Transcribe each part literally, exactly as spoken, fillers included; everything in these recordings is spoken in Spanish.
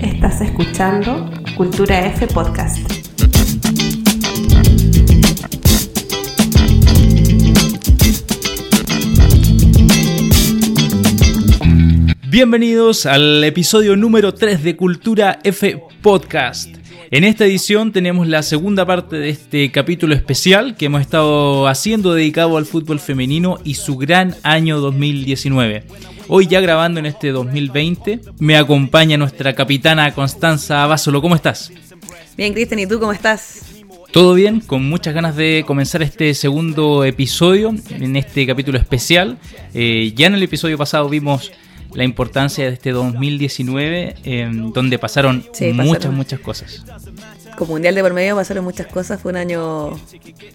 Estás escuchando Cultura F Podcast. Bienvenidos al episodio número tres de Cultura F Podcast. En esta edición tenemos la segunda parte de este capítulo especial que hemos estado haciendo dedicado al fútbol femenino y su gran año dos mil diecinueve. Hoy ya grabando en este dos mil veinte, me acompaña nuestra capitana Constanza Abasolo. ¿Cómo estás? Bien, Cristian, ¿y tú cómo estás? Todo bien, con muchas ganas de comenzar este segundo episodio, en este capítulo especial. Eh, ya en el episodio pasado vimos la importancia de este dos mil diecinueve, eh, donde pasaron sí, muchas, pasaron. muchas cosas. Con Mundial de por medio pasaron muchas cosas. Fue un año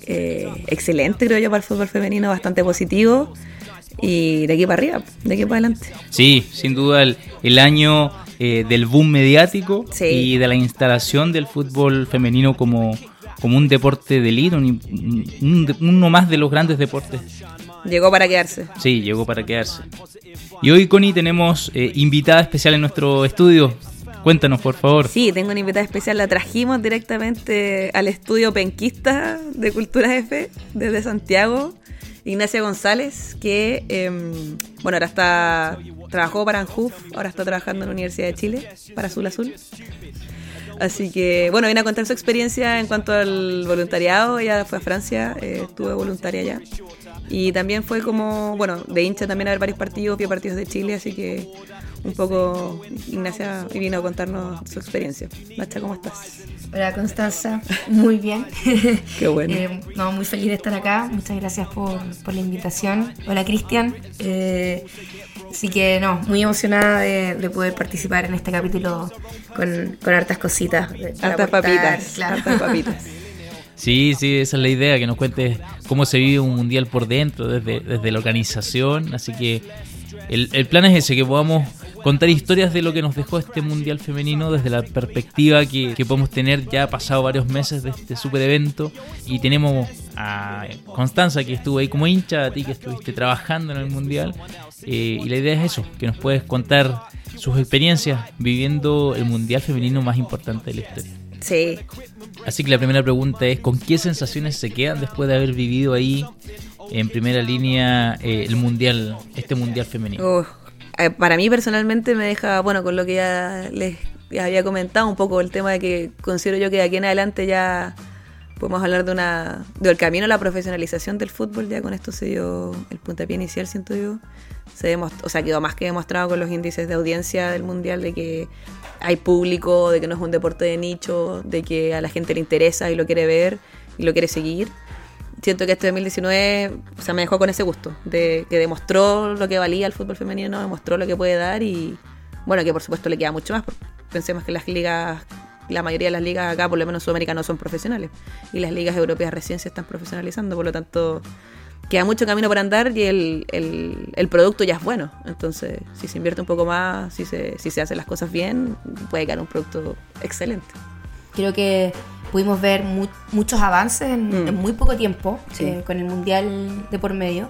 eh, excelente, creo yo, para el fútbol femenino, bastante positivo. Y de aquí para arriba, de aquí para adelante. Sí, sin duda el, el año eh, del boom mediático sí. y de la instalación del fútbol femenino como, como un deporte de élite, un, un, uno más de los grandes deportes. Llegó para quedarse. Sí, llegó para quedarse. Y hoy, Connie, tenemos eh, invitada especial en nuestro estudio. Cuéntanos, por favor. Sí, tengo una invitada especial. La trajimos directamente al estudio penquista de Cultura F, desde Santiago. Ignacia González, que eh, bueno, ahora está trabajó para ANJUF, ahora está trabajando en la Universidad de Chile, para Azul Azul. Así que, bueno, viene a contar su experiencia en cuanto al voluntariado. Ella fue a Francia, eh, estuve voluntaria allá. Y también fue como, bueno, de hincha también a ver varios partidos, vio partidos de Chile, así que un poco Ignacia vino a contarnos su experiencia. Nacha, ¿cómo estás? Hola, Constanza, muy bien. Qué bueno. Eh, no, muy feliz de estar acá, muchas gracias por, por la invitación. Hola, Cristian. Eh, Así que no, muy emocionada de, de poder participar en este capítulo con, con hartas cositas. Hartas papitas, claro. Hartas papitas. Sí, sí, esa es la idea, que nos cuentes cómo se vive un mundial por dentro, desde, desde la organización. Así que el, el plan es ese, que podamos contar historias de lo que nos dejó este mundial femenino desde la perspectiva que, que podemos tener ya pasado varios meses de este super evento. Y tenemos a Constanza, que estuvo ahí como hincha, a ti que estuviste trabajando en el mundial. Eh, y la idea es eso, que nos puedes contar sus experiencias viviendo el mundial femenino más importante de la historia. Sí. Así que la primera pregunta es, ¿con qué sensaciones se quedan después de haber vivido ahí en primera línea eh, el mundial, este mundial femenino? Uh, para mí personalmente me deja, bueno, con lo que ya les había comentado un poco, el tema de que considero yo que de aquí en adelante ya podemos hablar de una del camino a la profesionalización del fútbol. Ya con esto se dio el puntapié inicial, siento yo. Se demostró, o sea, quedó más que demostrado con los índices de audiencia del mundial de que hay público, de que no es un deporte de nicho, de que a la gente le interesa y lo quiere ver y lo quiere seguir. Siento que este dos mil diecinueve, o sea, me dejó con ese gusto de que demostró lo que valía el fútbol femenino, demostró lo que puede dar y, bueno, que por supuesto le queda mucho más. Pensemos que las ligas, la mayoría de las ligas acá, por lo menos sudamericanas, no son profesionales y las ligas europeas recién se están profesionalizando, por lo tanto queda mucho camino por andar y el, el, el producto ya es bueno. Entonces, si se invierte un poco más, si se, si se hacen las cosas bien, puede quedar un producto excelente. Creo que pudimos ver mu- muchos avances en, mm. en muy poco tiempo, sí. eh, con el Mundial de por medio.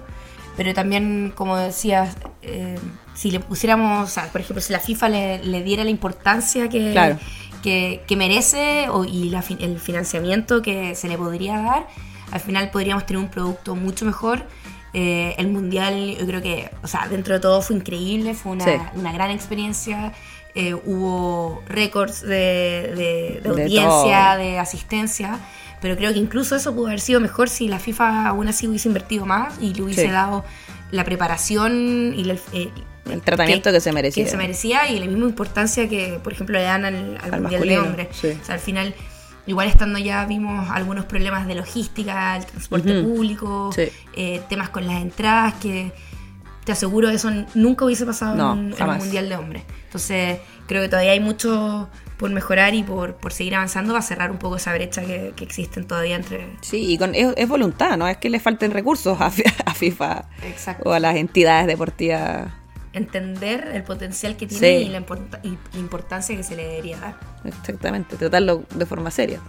Pero también, como decías, eh, si le pusiéramos, o sea, por ejemplo, si la FIFA le, le diera la importancia que, claro. que, que merece o, y la, el financiamiento que se le podría dar, al final podríamos tener un producto mucho mejor. Eh, el mundial, yo creo que, o sea, dentro de todo fue increíble, fue una, sí. una gran experiencia. Eh, hubo récords de, de, de audiencia, de, de asistencia, pero creo que incluso eso pudo haber sido mejor si la FIFA aún así hubiese invertido más y le hubiese sí. dado la preparación y el, el, el tratamiento que, que se merecía. Que se merecía y la misma importancia que, por ejemplo, le dan al, al, al mundial de hombres. Sí. O sea, al final. Igual estando ya vimos algunos problemas de logística, el transporte uh-huh. público, sí. eh, temas con las entradas, que te aseguro eso nunca hubiese pasado no, en, en un mundial de hombres. Entonces creo que todavía hay mucho por mejorar y por, por seguir avanzando para cerrar un poco esa brecha que, que existen todavía entre... Sí, y con, es, es voluntad, no es que le falten recursos a, a FIFA. Exacto. O a las entidades deportivas. Entender el potencial que tiene sí. y, la import- y la importancia que se le debería dar. Exactamente, tratarlo de forma seria.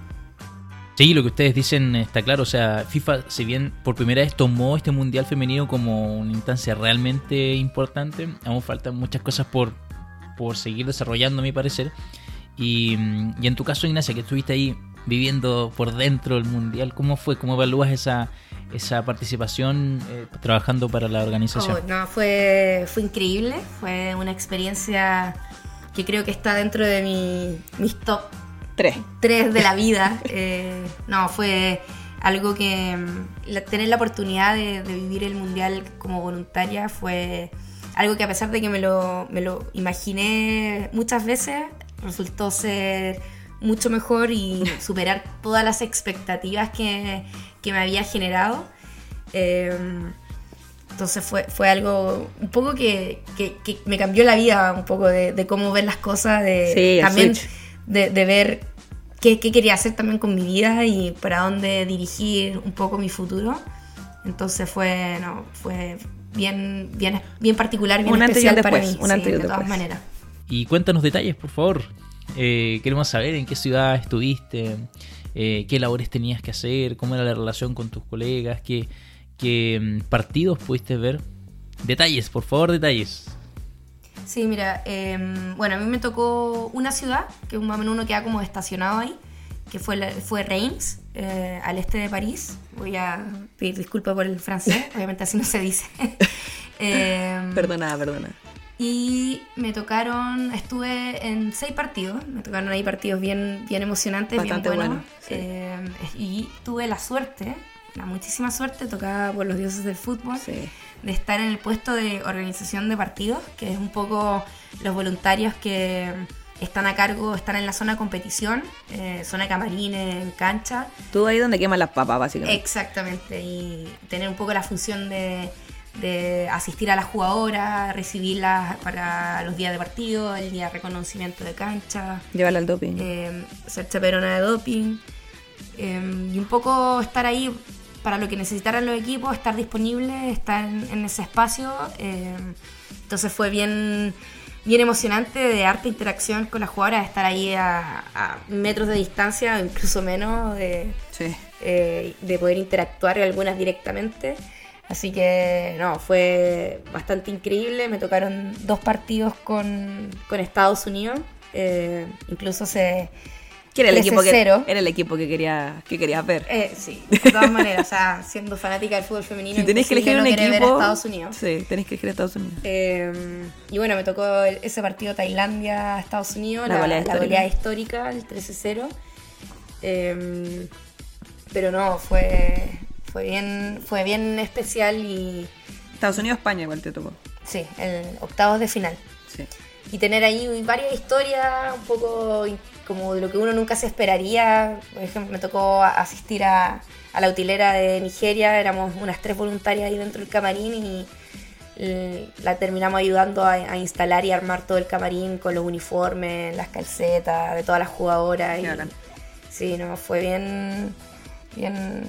Sí, lo que ustedes dicen está claro. O sea, FIFA, si bien por primera vez tomó este mundial femenino como una instancia realmente importante, aún faltan muchas cosas por, por seguir desarrollando, a mi parecer. Y, y en tu caso, Ignacia, que estuviste ahí viviendo por dentro el mundial, ¿cómo fue? ¿Cómo evalúas esa, esa participación eh, trabajando para la organización? Oh, no, fue, fue increíble. Fue una experiencia que creo que está dentro de mi, mis top Tres. Tres de la vida. Eh, no, fue algo que... La, tener la oportunidad de, de vivir el mundial como voluntaria fue algo que, a pesar de que me lo, me lo imaginé muchas veces, resultó ser mucho mejor y superar todas las expectativas que, que me había generado. Eh, entonces fue, fue algo un poco que, que, que me cambió la vida, un poco de, de cómo ver las cosas. De, sí, también de, de ver qué, qué quería hacer también con mi vida y para dónde dirigir un poco mi futuro. Entonces fue, no, fue bien, bien, bien particular, bien un especial después, para mí, un sí, de después. Todas maneras. Y cuéntanos detalles, por favor. Eh, queremos saber en qué ciudad estuviste, eh, qué labores tenías que hacer, cómo era la relación con tus colegas, qué, qué partidos pudiste ver. Detalles, por favor, detalles. Sí, mira, eh, bueno, a mí me tocó una ciudad, que más o menos uno queda como estacionado ahí, que fue, la, fue Reims, eh, al este de París. Voy a pedir disculpas por el francés, obviamente así no se dice. eh, perdona, perdona. Y me tocaron, estuve en seis partidos, me tocaron ahí partidos bien, bien emocionantes, bastante bien buenos. Bueno, sí. eh, y tuve la suerte, la muchísima suerte, tocada por los dioses del fútbol, sí, de estar en el puesto de organización de partidos, que es un poco los voluntarios que están a cargo, están en la zona de competición, eh, zona de camarines, cancha. Tú ahí donde queman las papas, básicamente. Exactamente, y tener un poco la función de, de asistir a las jugadoras, recibirlas para los días de partido, el día de reconocimiento de cancha. Llevarla al doping. Eh, ser chaperona de doping. Eh, y un poco estar ahí para lo que necesitaran los equipos, estar disponible, estar en ese espacio. Eh, entonces fue bien, bien emocionante, de harta interacción con las jugadoras, estar ahí a, a metros de distancia, incluso menos, de, sí, eh, de poder interactuar algunas directamente. Así que no, fue bastante increíble. Me tocaron dos partidos con, con Estados Unidos. Eh, incluso se... Que era, el equipo que, era el equipo que quería que querías ver. Eh, sí, de todas maneras, o sea, siendo fanática del fútbol femenino, si tenés que elegir no un equipo, ver a Estados Unidos. Sí, tenés que elegir a Estados Unidos. Eh, y bueno, me tocó ese partido Tailandia-Estados Unidos, la, la, goleada, la histórica. goleada histórica, el trece cero. Eh, pero no, fue fue bien fue bien especial. Y Estados Unidos-España igual te tocó. Sí, el octavos de final. Sí. Y tener ahí varias historias, un poco como de lo que uno nunca se esperaría. Por ejemplo, me tocó asistir a, a la utilera de Nigeria. Éramos unas tres voluntarias ahí dentro del camarín y la terminamos ayudando a, a instalar y armar todo el camarín con los uniformes, las calcetas de todas las jugadoras. Y, sí, no, fue bien, bien,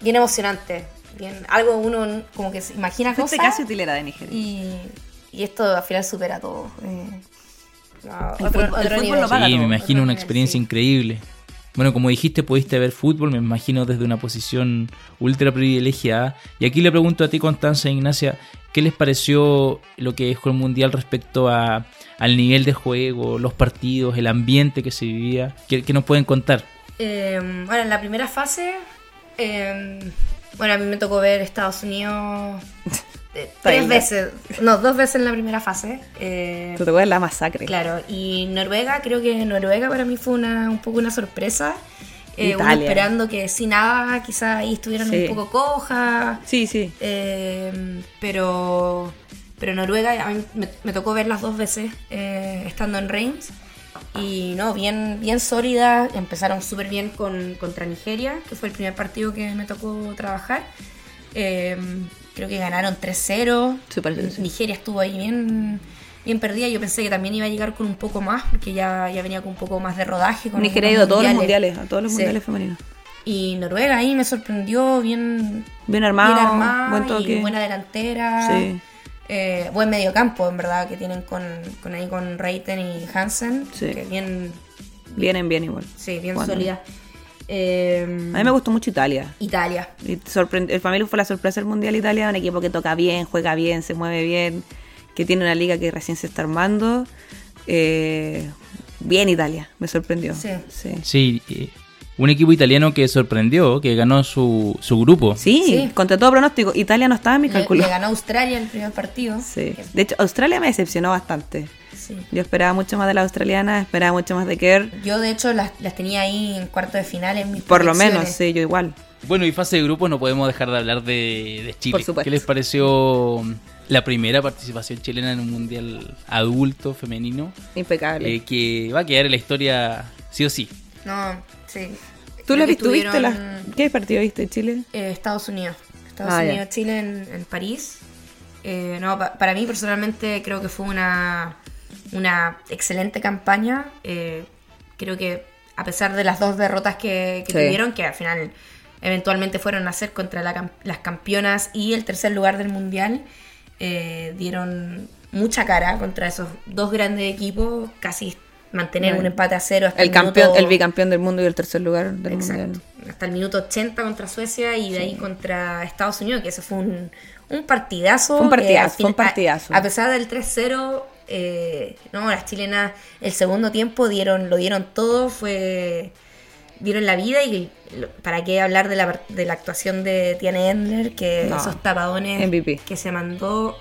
bien emocionante. Bien, algo uno como que se imagina cosas. Fuiste casi utilera de Nigeria. Y, Y esto al final supera todo. Eh, no, otro, fútbol, otro nivel. Fútbol lo paga, sí, todo. Me imagino otro una experiencia nivel, sí, increíble. Bueno, como dijiste, pudiste ver fútbol, me imagino desde una posición ultra privilegiada. Y aquí le pregunto a ti, Constanza e Ignacia, ¿qué les pareció lo que dejó el Mundial respecto a, al nivel de juego, los partidos, el ambiente que se vivía? ¿Qué, qué nos pueden contar? Eh, bueno, en la primera fase, eh, bueno, a mí me tocó ver Estados Unidos... Tres veces, no, dos veces en la primera fase. Eh, Te tocó la masacre. Claro, y Noruega, creo que Noruega para mí fue una, un poco una sorpresa. Eh, uno esperando que sin nada, quizás ahí estuvieran, sí, un poco cojas. Sí, sí. Eh, pero, pero Noruega, a mí me, me tocó ver las dos veces eh, estando en Reims. Y no, bien, bien sólida. Empezaron súper bien con, contra Nigeria, que fue el primer partido que me tocó trabajar. Eh, Creo que ganaron tres cero. Super. Nigeria estuvo ahí bien, bien perdida. Yo pensé que también iba a llegar con un poco más, porque ya, ya venía con un poco más de rodaje. Con Nigeria ha ido a todos los mundiales, a todos los, sí, mundiales femeninos. Y Noruega ahí me sorprendió, bien, bien armado, bien armado buen toque. Y buena delantera, sí, eh, buen mediocampo, en verdad, que tienen con, con ahí con Reiten y Hansen, sí, que bien, vienen bien igual. Sí, bien sólida. Eh, a mí me gustó mucho Italia. Italia. Y sorpre- el Family fue la sorpresa del Mundial. Italia, un equipo que toca bien, juega bien, se mueve bien, que tiene una liga que recién se está armando. Eh, bien Italia, me sorprendió. Sí. Sí. Sí. Un equipo italiano que sorprendió, que ganó su, su grupo. Sí, sí, contra todo pronóstico. Italia no estaba en mis cálculos. Le ganó Australia el primer partido. Sí. De hecho, Australia me decepcionó bastante. Sí. Yo esperaba mucho más de la australiana, esperaba mucho más de Kerr. Yo, de hecho, las, las tenía ahí en cuarto de final en mis Por lo menos, sí, yo igual. Bueno, y fase de grupos no podemos dejar de hablar de, de Chile. Por supuesto. ¿Qué les pareció la primera participación chilena en un mundial adulto, femenino? Impecable. Eh, que va a quedar en la historia sí o sí. No, sí. ¿Tú la viste? Tuvieron... Las... ¿Qué partido viste en Chile? Eh, Estados Unidos. Estados ah, Unidos, ya. Chile en, en París. Eh, no, pa- para mí personalmente creo que fue una, una excelente campaña. Eh, creo que a pesar de las dos derrotas que, que sí. tuvieron, que al final eventualmente fueron a ser contra la cam- las campeonas y el tercer lugar del mundial, eh, dieron mucha cara contra esos dos grandes equipos, casi mantener un empate a cero hasta el, el campeón, minuto... el bicampeón del mundo y el tercer lugar del Exacto. mundial. Hasta el minuto ochenta contra Suecia y de sí. ahí contra Estados Unidos, que eso fue un, un partidazo. Fue un partidazo, eh, fue un partidazo. A, a pesar del tres cero, eh, no, las chilenas el segundo tiempo dieron, lo dieron todo, fue dieron la vida y para qué hablar de la de la actuación de Tatiana Endler, que no. esos tapadones M V P que se mandó.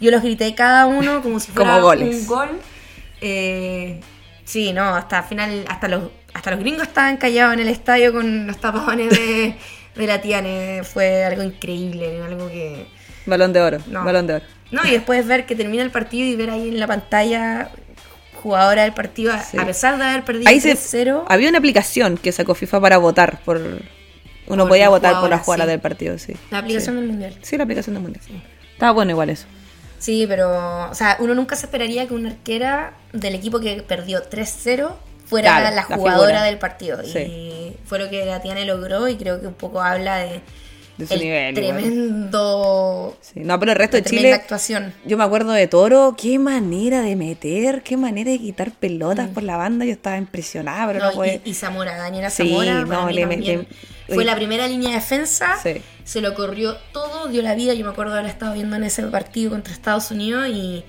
Yo los grité cada uno como si fuera como goles. un gol. Eh, Sí, no, hasta final, hasta los, hasta los gringos estaban callados en el estadio con los tapones de, de la Tiane. Fue algo increíble, algo que... Balón de oro, no. balón de oro. No, y después ver que termina el partido y ver ahí en la pantalla jugadora del partido, sí. a pesar de haber perdido tres cero. Se, había una aplicación que sacó FIFA para votar por... Uno por podía votar por las jugadoras sí. del partido, sí. La aplicación sí. del Mundial. Sí, la aplicación del Mundial. Sí. Estaba bueno igual eso. Sí, pero, o sea, uno nunca se esperaría que una arquera del equipo que perdió tres cero fuera claro, la jugadora la del partido. Sí. Y fue lo que la Tiane logró y creo que un poco habla de, de su el nivel, tremendo... Sí. No, pero el resto de Chile, actuación. Yo me acuerdo de Toro, qué manera de meter, qué manera de quitar pelotas mm. por la banda. Yo estaba impresionada, pero no, no puede... Y, y Zamora, Daniela sí, Zamora, no, le, le, fue la primera línea de defensa... Sí. Se lo corrió todo, dio la vida. Yo me acuerdo de haber estado viendo en ese partido contra Estados Unidos y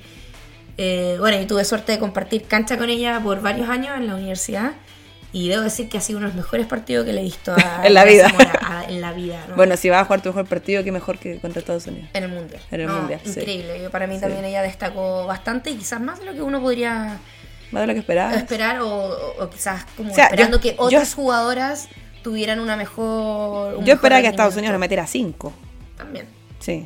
eh, bueno, y tuve suerte de compartir cancha con ella por varios años en la universidad y debo decir que ha sido uno de los mejores partidos que le he visto a, en, la vida. Zamora, a, en la vida. ¿No? Bueno, si vas a jugar tu mejor partido, qué mejor que contra Estados Unidos. En el Mundial. En el no, Mundial, increíble. Sí. Yo, para mí sí. también ella destacó bastante y quizás más de lo que uno podría... Más de lo que esperaba. Esperar o, o quizás como o sea, esperando yo, que otras yo... jugadoras... tuvieran una mejor... Un Yo esperaba que Estados Unidos lo metiera cinco. También. Sí.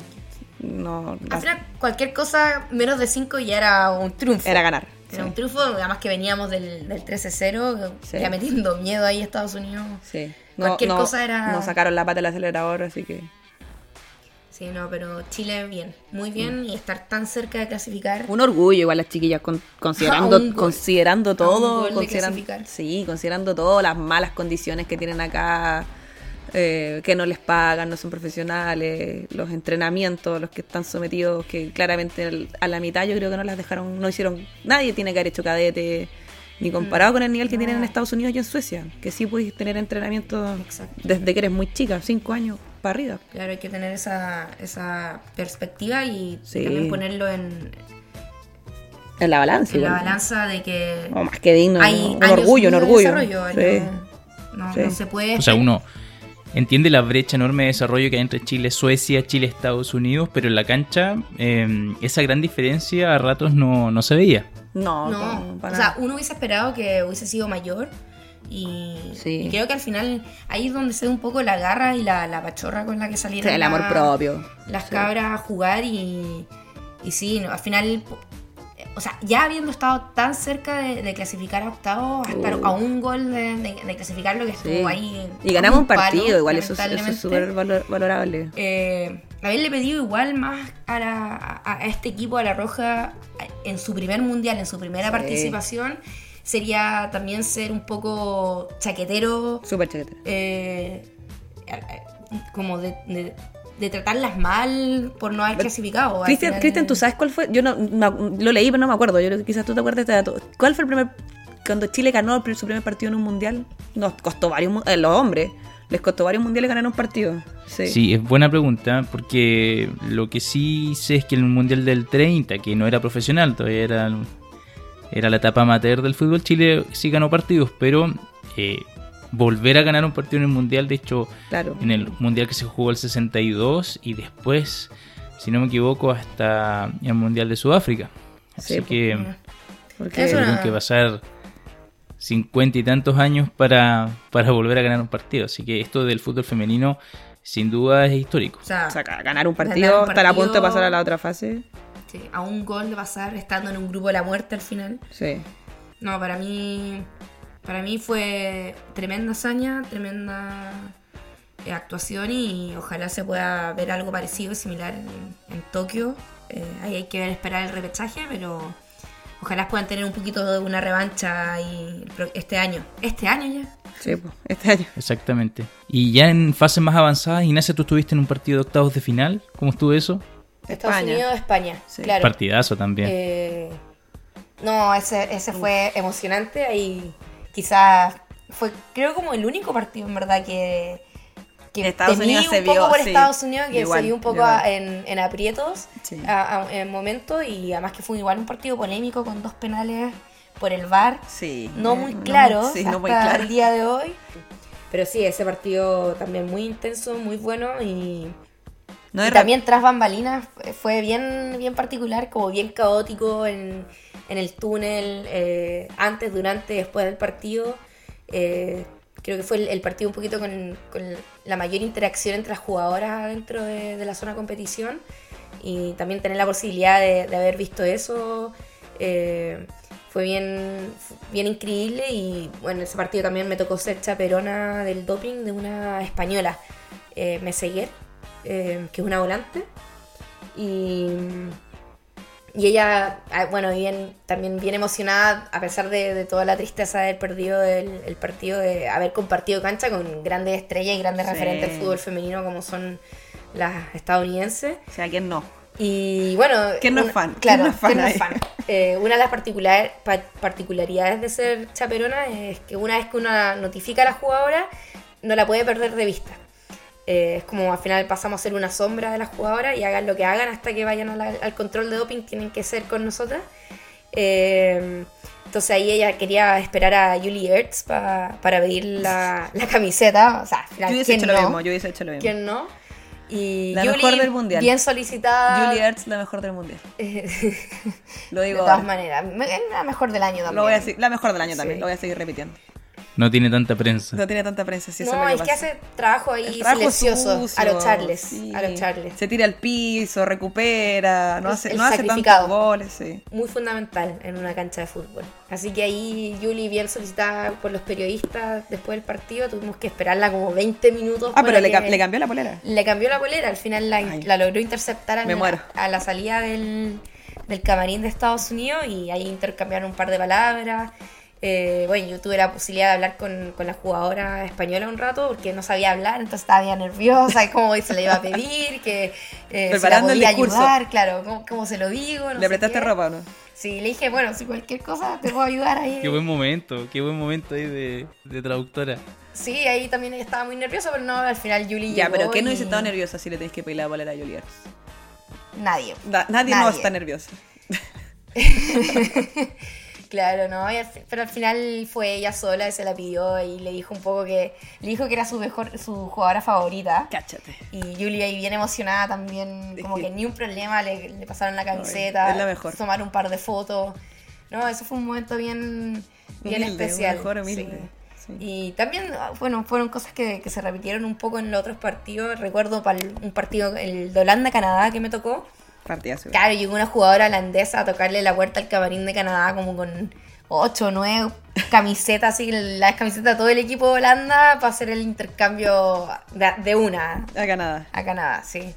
No, al final, cualquier cosa menos de cinco ya era un triunfo. Era ganar. Era sí. un triunfo, además que veníamos del, del trece cero, sí. ya metiendo miedo ahí a Estados Unidos. Sí. No, cualquier no, cosa era... No sacaron la pata del acelerador, así que... Sí, no, pero Chile bien, muy bien, sí. y estar tan cerca de clasificar. Un orgullo igual las chiquillas, con, considerando gol, considerando todo, considerando, sí, considerando todas las malas condiciones que tienen acá, eh, que no les pagan, no son profesionales, los entrenamientos, los que están sometidos, que claramente a la mitad yo creo que no las dejaron, no hicieron, nadie tiene que haber hecho cadete, ni comparado mm, con el nivel que no. tienen en Estados Unidos y en Suecia, que sí puedes tener entrenamiento Exacto. desde que eres muy chica, cinco años. Arriba. Claro, hay que tener esa, esa perspectiva y sí. también ponerlo en en la balanza en la balanza de que no, más que digno hay, un, orgullo, un orgullo un orgullo sí. no, sí. no se puede. O sea, uno entiende la brecha enorme de desarrollo que hay entre Chile, Suecia, Chile, Estados Unidos, pero en la cancha eh, esa gran diferencia a ratos no, no se veía. No, no para... o sea, uno hubiese esperado que hubiese sido mayor. Y, sí. y creo que al final ahí es donde se ve un poco la garra y la, la pachorra con la que salieron sí, el amor la, propio las sí. cabras a jugar y, y sí, no, al final, o sea, ya habiendo estado tan cerca de, de clasificar a octavos, hasta uh. a un gol de, de, de clasificar, lo que estuvo sí. ahí y ganamos un partido palo, igual, eso, eso es súper valor, valorable. eh, haberle pedido igual más a, la, a, a este equipo, a la Roja, en su primer mundial, en su primera sí. participación, sería también ser un poco chaquetero. Súper chaquetero. Eh, como de, de, de tratarlas mal por no haber clasificado. Cristian, Cristian, ¿tú sabes cuál fue? Yo no, no lo leí, pero no me acuerdo. Yo, quizás tú te acuerdes de este dato. ¿Cuál fue el primer cuando Chile ganó su primer partido en un mundial, nos costó varios, eh, los hombres, les costó varios mundiales ganar un partido. Sí. Sí, es buena pregunta, porque lo que sí sé es que en el mundial del treinta, que no era profesional, todavía era, era la etapa amateur del fútbol, Chile sí ganó partidos, pero eh, volver a ganar un partido en el mundial, de hecho, claro, en el mundial que se jugó el sesenta y dos y después, si no me equivoco, hasta el mundial de Sudáfrica. Así sí, que porque tuvieron que pasar cincuenta y tantos años para, para volver a ganar un partido. Así que esto del fútbol femenino sin duda es histórico. O sea, o sea ganar un partido, estar a punto de pasar a la otra fase. Sí, a un gol de pasar, estando en un grupo de la muerte al final. Sí. No, para mí, para mí fue tremenda hazaña, tremenda actuación, y ojalá se pueda ver algo parecido, similar en, en Tokio. Eh, ahí hay que esperar el repechaje, pero ojalá puedan tener un poquito de una revancha y este año. Este año ya. Sí, pues, este año. Exactamente. Y ya en fases más avanzadas, Ignacia, tú estuviste en un partido de octavos de final. ¿Cómo estuvo eso? Estados Unidos, España, sí, claro. Partidazo también. Eh, no, ese, ese fue emocionante. Ahí quizás fue, creo, como el único partido en verdad que... que Estados Unidos se vio un poco por sí, Estados Unidos, que igual, se vio un poco a, en, en aprietos sí, a, a, en momentos, y además que fue igual un partido polémico con dos penales por el V A R, sí, no muy claros no, sí, hasta no muy claro. el día de hoy. Pero sí, ese partido también muy intenso, muy bueno, y, no y también tras bambalinas fue bien, bien particular, como bien caótico en, en el túnel, eh, antes, durante, después del partido. Eh, Creo que fue el, el partido un poquito con, con la mayor interacción entre las jugadoras dentro de, de la zona de competición, y también tener la posibilidad de, de haber visto eso eh, fue bien, bien increíble. Y bueno, ese partido también me tocó ser chaperona del doping de una española, eh, Meseguer, eh, que es una volante, y, y ella, bueno, bien, también bien emocionada, a pesar de, de toda la tristeza de haber perdido el, el partido, de haber compartido cancha con grandes estrellas y grandes sí, referentes del fútbol femenino como son las estadounidenses. O sea, ¿quién no? Y bueno... ¿Quién no es fan? Una, claro, ¿quién no es fan? ¿Quién no es fan? Eh, una de las particular, pa, particularidades de ser chaperona es que una vez que uno notifica a la jugadora, no la puede perder de vista. Eh, es como al final pasamos a ser una sombra de las jugadoras, y hagan lo que hagan hasta que vayan a la, al control de doping, tienen que ser con nosotras. Eh, entonces ahí ella quería esperar a Julie Ertz pa, para pedir la, la camiseta. O sea, yo hubiese hecho no? lo mismo, yo hubiese hecho lo mismo. ¿Quién no? Y la Julie, mejor del mundial. Bien solicitada. Julie Ertz, la mejor del mundial. Lo digo. De todas ahora. maneras, la mejor del año también. Lo voy a seguir, la mejor del año sí. también, lo voy a seguir repitiendo. No tiene tanta prensa. No tiene tanta prensa, sí, no, eso es lo que es pasa. Que hace trabajo ahí trabajo silencioso, sucio, a los Charles, sí. a los Charles. Se tira al piso, recupera, no hace, no hace tantos goles. Sí. Muy fundamental en una cancha de fútbol. Así que ahí Julie, bien solicitada por los periodistas después del partido, tuvimos que esperarla como veinte minutos. Ah, pero le, ca- le cambió la polera. Le cambió la polera, al final la, la logró interceptar a la, a la salida del, del camarín de Estados Unidos, y ahí intercambiaron un par de palabras. Eh, bueno, yo tuve la posibilidad de hablar con, con la jugadora española un rato, porque no sabía hablar, entonces estaba bien nerviosa, cómo se le iba a pedir, que eh, preparando se la podía el discurso. Ayudar, claro, cómo, cómo se lo digo. No ¿Le apretaste ropa o no? Sí, le dije, bueno, si cualquier cosa te puedo ayudar ahí. Qué buen momento, qué buen momento ahí de, de traductora. Sí, ahí también estaba muy nerviosa, pero no, al final Julie ya, llegó. Ya, pero ¿qué y... no hubiese estado nerviosa si le tenéis que pedir la palabra a Julie Ertz? Nadie. Da, nadie. Nadie no está nerviosa. Claro, no, pero al final fue ella sola, y se la pidió, y le dijo un poco que le dijo que era su mejor, su jugadora favorita. Cáchate. Y Julie ahí bien emocionada también, como que ni un problema, le, le pasaron la camiseta, no, es la mejor. Tomaron un par de fotos. No, eso fue un momento bien, bien humilde, especial. Mejor, humilde. Sí. Sí. Y también, bueno, fueron cosas que, que se repitieron un poco en los otros partidos. Recuerdo un partido, el de Holanda-Canadá, que me tocó. Partidazo. Claro, llegó una jugadora holandesa a tocarle la puerta al camarín de Canadá como con ocho o nueve camisetas, así las camisetas de todo el equipo de Holanda para hacer el intercambio de, de una. A Canadá. A Canadá, sí.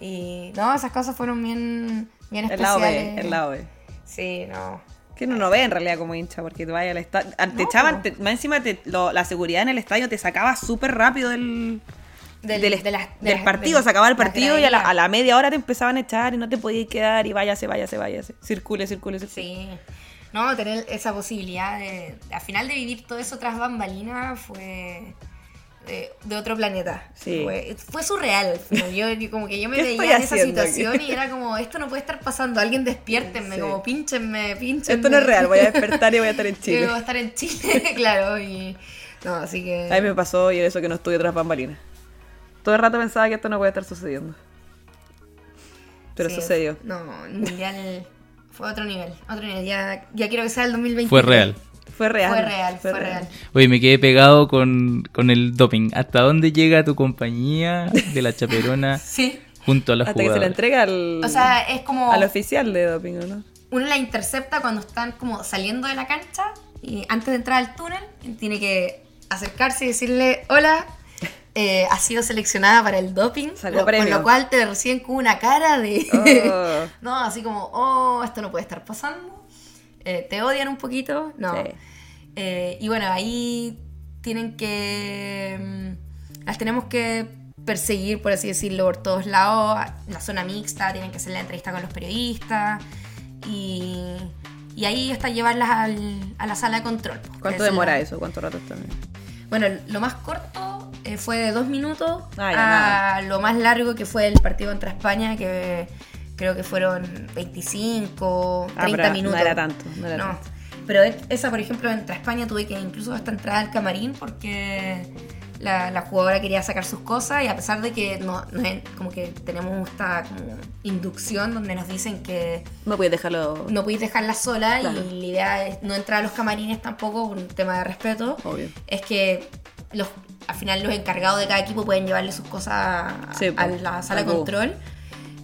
Y no, esas cosas fueron bien, bien especiales. El lado B, el lado B. Sí, no. Que no lo ve en realidad como hincha, porque tú vayas al estadio. Te no, echaban, te, más encima te, lo, la seguridad en el estadio te sacaba súper rápido del... Del, del, de las, del partido, de, se acababa el partido y a la, a la media hora te empezaban a echar y no te podías quedar, y váyase, váyase, váyase, circule, circule, circule. Sí, No, tener esa posibilidad de, al final, de vivir todo eso tras bambalinas fue de, de otro planeta. Sí. Fue, fue surreal. Yo, como que yo me veía en esa situación aquí? Y era como, esto no puede estar pasando, alguien despiértenme, sí. como pínchenme, pínchenme. Esto no es real, voy a despertar y voy a estar en Chile. Yo voy a estar en Chile, claro. Y, no, así que... A mí me pasó y eso que no estuve tras bambalinas. Todo el rato pensaba que esto no puede estar sucediendo. Pero sí, sucedió. No, mundial... Fue otro nivel, otro nivel. Ya, ya quiero que sea el dos mil veinte. Fue real. Fue real. Fue real, fue, fue real. real. Oye, me quedé pegado con, con el doping. ¿Hasta dónde llega tu compañía de la chaperona sí. junto a los Hasta jugadores? Hasta que se la entrega al, o sea, es como al oficial de doping, ¿no? Uno la intercepta cuando están como saliendo de la cancha y antes de entrar al túnel tiene que acercarse y decirle, hola, eh, has sido seleccionada para el doping, lo, con lo cual te reciben con una cara de... Oh. No, así como, oh, esto no puede estar pasando. Eh, te odian un poquito, no. Sí. Eh, y bueno, ahí tienen que... Las tenemos que perseguir, por así decirlo, por todos lados. La zona mixta, tienen que hacer la entrevista con los periodistas. Y, y ahí hasta llevarlas al, a la sala de control. ¿Cuánto demora la... eso? ¿Cuánto rato están? Bueno, lo más corto... fue de dos minutos Ay, a nada. Lo más largo que fue el partido contra España, que creo que fueron veinticinco, treinta ah, minutos. No era tanto, no era no. tanto. Pero esa, por ejemplo, contra España tuve que incluso hasta entrar al camarín porque la, la jugadora quería sacar sus cosas y a pesar de que no, no es, como que tenemos esta como inducción donde nos dicen que no puedes dejarlo, no puedes dejarla sola claro. y la idea es no entrar a los camarines tampoco por un tema de respeto. Obvio. Es que los al final los encargados de cada equipo pueden llevarle sus cosas sí, a la sala de control,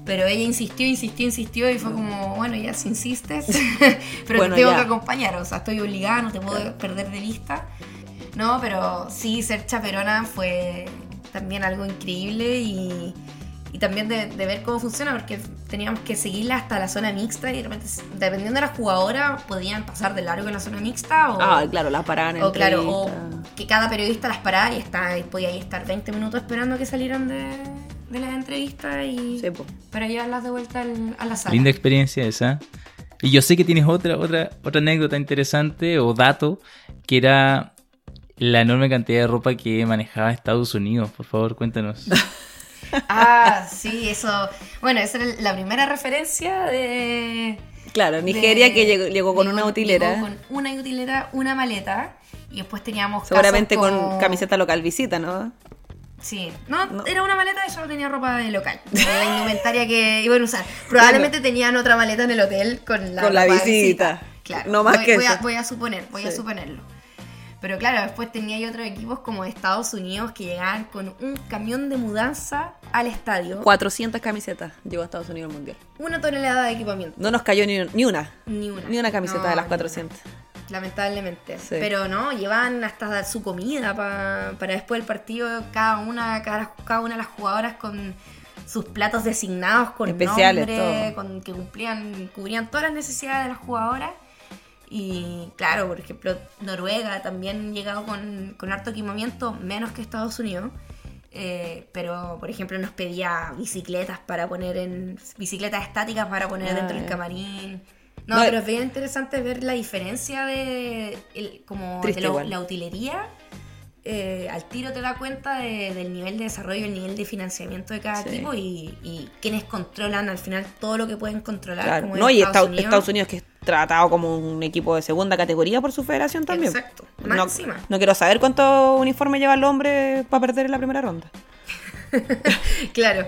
pero ella insistió, insistió, insistió y fue como, bueno, ya si insistes, pero bueno, te tengo ya. que acompañar, o sea, estoy obligada, no te puedo claro. perder de vista. No, pero sí, ser chaperona fue también algo increíble y, y también de, de ver cómo funciona, porque teníamos que seguirla hasta la zona mixta y de repente, dependiendo de la jugadora, podían pasar de largo en la zona mixta o... Ah, claro, las paraban en o, claro, o que cada periodista las paraba y, está, y podía estar veinte minutos esperando que salieran de, de las entrevistas y sí, para llevarlas de vuelta al, a la sala. Linda experiencia esa. Y yo sé que tienes otra, otra, otra anécdota interesante o dato, que era la enorme cantidad de ropa que manejaba Estados Unidos. Por favor, cuéntanos. Ah, sí, eso... Bueno, esa era la primera referencia de... Claro, Nigeria de, que llegó, llegó con llegó, una utilera. Llegó con una utilera, una maleta... Y después teníamos seguramente con como... camiseta local visita, ¿no? Sí. No, no, era una maleta y yo no tenía ropa de local. Era la indumentaria que iban a usar. Probablemente bueno. tenían otra maleta en el hotel con la, con la visita. visita. Claro. No más voy, que voy eso. A, voy a suponer, voy sí. a suponerlo. Pero claro, después tenía yo otros equipos como de Estados Unidos que llegaban con un camión de mudanza al estadio. cuatrocientas camisetas llegó a Estados Unidos al Mundial. Una tonelada de equipamiento. No nos cayó ni, ni una. Ni una. Ni una camiseta no, de las cuatrocientas. Lamentablemente, sí. pero no, llevaban hasta su comida pa, para después del partido, cada una cada, cada una de las jugadoras con sus platos designados, con especiales, nombre, todo. Con, que cumplían cubrían todas las necesidades de las jugadoras. Y claro, por ejemplo, Noruega también llegado con, con harto equipamiento, menos que Estados Unidos. Eh, pero por ejemplo nos pedía bicicletas para poner en bicicletas estáticas para poner ah, dentro eh. del camarín. No, no, pero es bien interesante ver la diferencia de, el, como de la, la utilería. Eh, al tiro te da cuenta de, del nivel de desarrollo, el nivel de financiamiento de cada sí. equipo y, y quienes controlan al final todo lo que pueden controlar. Claro. Como no, y Estados, Estados, Unidos. Estados Unidos que es tratado como un equipo de segunda categoría por su federación también. Exacto, máxima. No, no quiero saber cuánto uniforme lleva el hombre para perder en la primera ronda. Claro.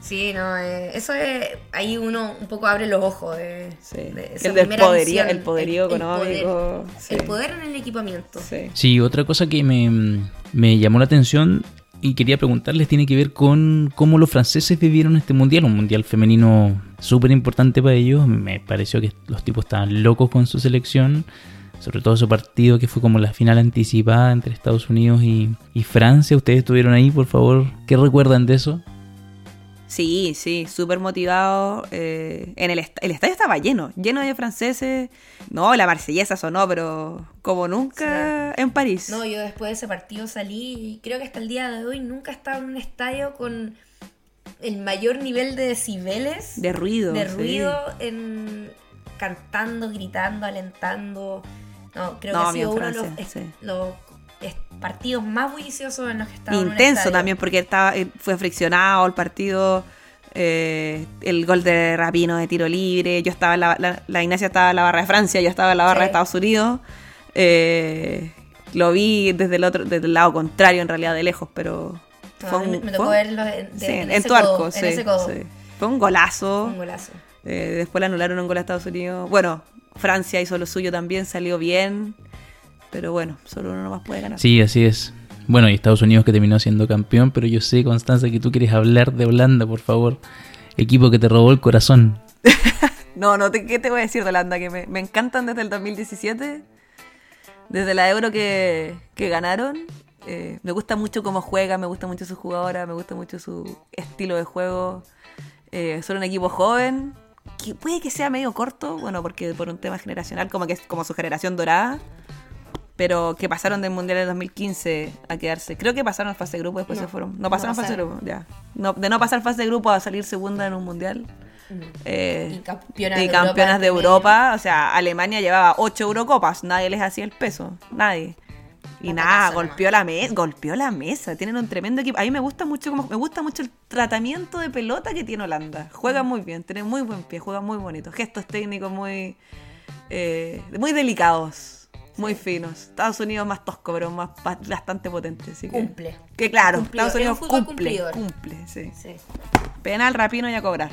Sí, no, eh, eso es, ahí uno un poco abre los ojos de, sí. de esa el primera poderío, el poderío el, económico. El poder, sí. el poder en el equipamiento. Sí, sí, otra cosa que me, me llamó la atención y quería preguntarles tiene que ver con cómo los franceses vivieron este mundial, un mundial femenino súper importante para ellos. Me pareció que los tipos estaban locos con su selección, sobre todo su partido que fue como la final anticipada entre Estados Unidos y, y Francia. Ustedes estuvieron ahí, por favor, ¿qué recuerdan de eso? Sí, sí, súper motivado. Eh, en el, est- el estadio estaba lleno, lleno de franceses. No, la marsellesa sonó, pero como nunca sí. en París. No, yo después de ese partido salí y creo que hasta el día de hoy nunca he estado en un estadio con el mayor nivel de decibeles. De ruido. De ruido sí. en, cantando, gritando, alentando. No, creo no, que ha sido uno de los, sí. los partidos más bulliciosos en los que estaba. Intenso también, porque estaba, fue friccionado el partido, eh, el gol de Rapinoe de tiro libre. Yo estaba en la, la, la Ignacia estaba en la barra de Francia, yo estaba en la barra sí. de Estados Unidos. Eh, lo vi desde el otro, desde el lado contrario, en realidad de lejos, pero no, fue un, me tocó fue, verlo de, de, sí, en, en tu arco, sí, sí. Fue un golazo. Un golazo. Eh, después le anularon un gol a Estados Unidos. Bueno, Francia hizo lo suyo también, salió bien. Pero bueno, solo uno nomás puede ganar. Sí, así es. Bueno, y Estados Unidos que terminó siendo campeón, pero yo sé, Constanza, que tú quieres hablar de Holanda, por favor. Equipo que te robó el corazón. No, no, te, ¿qué te voy a decir de Holanda? Que me, me encantan desde el dos mil diecisiete, desde la Euro que, que ganaron. Eh, me gusta mucho cómo juega, me gusta mucho su jugadora, me gusta mucho su estilo de juego. Eh, son un equipo joven, que puede que sea medio corto, bueno, porque por un tema generacional, como que es como su generación dorada, pero que pasaron del Mundial de dos mil quince a quedarse. Creo que pasaron fase de grupo, después no, se fueron. No pasaron no fase de grupo, ya. No, de no pasar fase de grupo a salir segunda en un Mundial. Mm. Eh, y campeonas, y campeonas de Europa, de Europa. O sea, Alemania llevaba ocho Eurocopas, nadie les hacía el peso, nadie. Y no nada, golpeó la, me- golpeó la mesa. Tienen un tremendo equipo. A mí me gusta mucho como, me gusta mucho el tratamiento de pelota que tiene Holanda. Juega mm. muy bien, tiene muy buen pie, juega muy bonito. Gestos técnicos muy, eh, muy delicados. Muy finos. Estados Unidos más tosco, pero más bastante potente. Así que, cumple. Que claro, cumplido. Estados Unidos cumple. Cumplidor. Cumple, sí. sí. Penal, Rapinoe y a cobrar.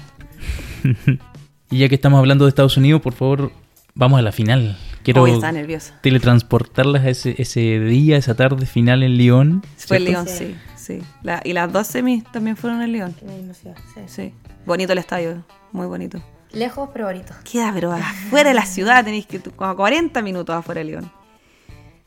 Y ya que estamos hablando de Estados Unidos, por favor, vamos a la final. Quiero Uy, está nerviosa. Teletransportarlas a ese, ese día, esa tarde final en Lyon. Fue en Lyon, sí. sí. La, y las dos semis también fueron en Lyon. En la misma ciudad, sí. sí. Bonito el estadio, muy bonito. Lejos, pero bonito. Queda, pero afuera de la ciudad, tenéis que como cuarenta minutos afuera de Lyon.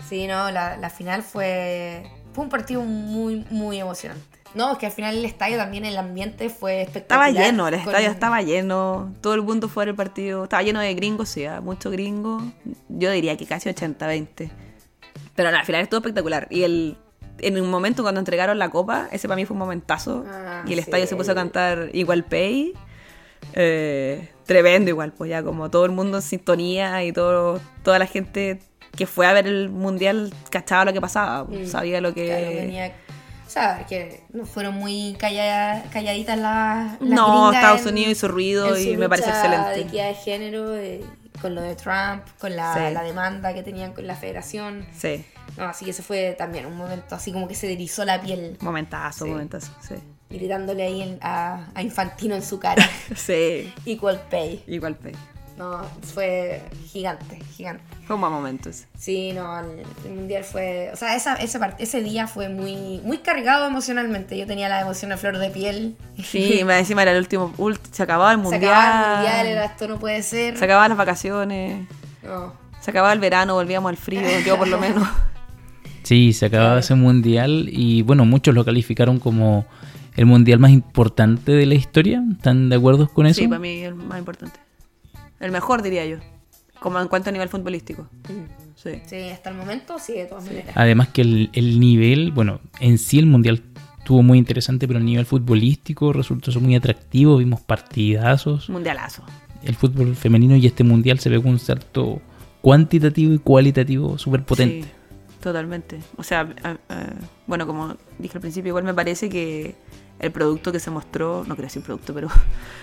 Sí, no, la, la final fue, fue un partido muy, muy emocionante. No, es que al final el estadio también, el ambiente fue espectacular. Estaba lleno, el estadio el... estaba lleno, todo el mundo fuera del partido. Estaba lleno de gringos, sí, muchos gringos. Yo diría que casi ochenta veinte. Pero no, al final estuvo espectacular. Y el en un momento cuando entregaron la copa, ese para mí fue un momentazo. Ah, y el sí. estadio se puso a cantar Equal Pay. Eh, tremendo igual, pues ya como todo el mundo en sintonía y todo, toda la gente que fue a ver el Mundial cachaba lo que pasaba, pues, mm. sabía lo que... Claro, venía, o sea, que no fueron muy calla, calladitas las, las No, Estados en, Unidos y su ruido, y me parece excelente. De equidad de género, de, con lo de Trump, con la, sí. la demanda que tenían con la federación. Sí. No, así que eso fue también un momento así como que se erizó la piel. Momentazo, sí. momentazo, sí. Gritándole ahí en, a, a Infantino en su cara. Sí. Equal pay. Equal pay. No, fue gigante, gigante. Fue un buen momento ese. Sí, no, el, el mundial fue... O sea, esa, esa parte, ese día fue muy muy cargado emocionalmente. Yo tenía la emoción a flor de piel. Sí, me encima era el último... Ult, se acababa el mundial. Se acababa el mundial, era, esto no puede ser. Se acababan las vacaciones. No. Se acababa el verano, volvíamos al frío, yo por lo menos. Sí, se acababa ese mundial y, bueno, muchos lo calificaron como... ¿El mundial más importante de la historia? ¿Están de acuerdo con eso? Sí, para mí el más importante. El mejor, diría yo. Como en cuanto a nivel futbolístico. Sí, sí hasta el momento, sí, de todas sí. maneras. Además que el, el nivel, bueno, en sí el mundial estuvo muy interesante, pero el nivel futbolístico resultó muy atractivo. Vimos partidazos. Mundialazo. El fútbol femenino y este mundial se ve con un salto cuantitativo y cualitativo súper potente. Sí, totalmente. O sea, uh, uh, bueno, como dije al principio, igual me parece que... El producto que se mostró, no quiero decir producto, pero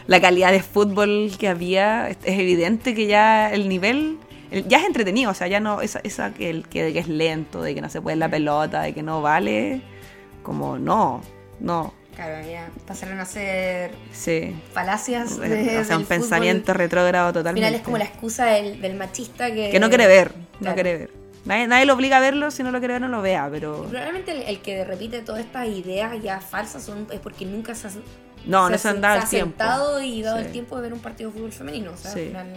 la calidad de fútbol que había, es evidente que ya el nivel, el, ya es entretenido, o sea, ya no, esa, esa el, que, que es lento, de que no se puede la pelota, de que no vale, como no, no. Claro, ya pasaron a ser sí. falacias de, de, o sea, un pensamiento fútbol. Retrógrado totalmente. Al final es como la excusa del, del machista que... Que no quiere ver, claro. no quiere ver. Nadie, nadie lo obliga a verlo, si no lo quiere ver no lo vea, pero... Y probablemente el, el que repite todas estas ideas ya falsas son, es porque nunca se ha, no, se, no se han dado se el ha tiempo. sentado y dado sí. el tiempo de ver un partido de fútbol femenino. O sea, sí. al final...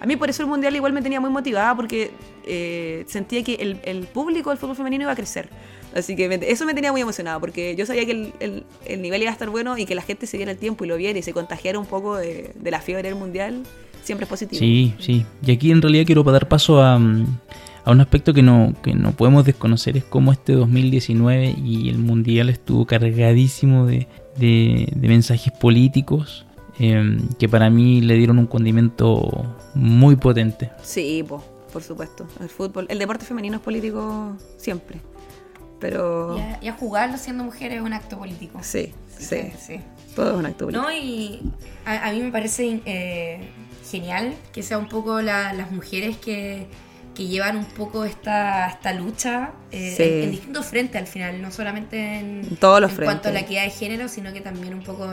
A mí por eso el Mundial igual me tenía muy motivada, porque eh, sentía que el, el público del fútbol femenino iba a crecer. Así que me, eso me tenía muy emocionada, porque yo sabía que el, el, el nivel iba a estar bueno y que la gente se diera el tiempo y lo viera y se contagiara un poco de, de la fiebre del Mundial. Siempre es positivo. Sí, sí. Y aquí en realidad quiero dar paso a... Um... A un aspecto que no, que no podemos desconocer es cómo este dos mil diecinueve y el Mundial estuvo cargadísimo de, de, de mensajes políticos. eh, que para mí le dieron un condimento muy potente. Sí, po, por supuesto. El fútbol, el deporte femenino es político siempre. Pero... Y a, y a jugarlo siendo mujer es un acto político. Sí, sí, sí. Todo es un acto político. No, y a, a mí me parece eh, genial que sea un poco la, las mujeres que, que llevan un poco esta, esta lucha eh, sí. en, en distintos frentes al final, no solamente en, todos los en cuanto a la equidad de género, sino que también un poco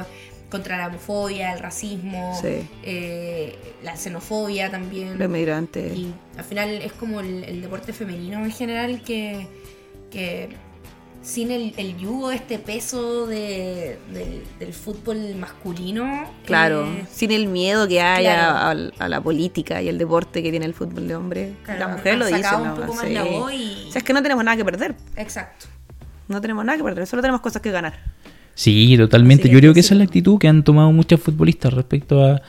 contra la homofobia, el racismo, sí. eh, la xenofobia también. Los migrantes. Y al final es como el, el deporte femenino en general que... que sin el, el yugo, este peso de, del, del fútbol masculino. Claro, eh, sin el miedo que hay claro. a, a, a la política y el deporte que tiene el fútbol de hombre. Claro, la mujer lo dice. Un no, poco más sí. la voz y... O sea, es que no tenemos nada que perder. Exacto. No tenemos nada que perder, solo tenemos cosas que ganar. Sí, totalmente. Yo creo que sí. esa es la actitud que han tomado muchas futbolistas respecto a,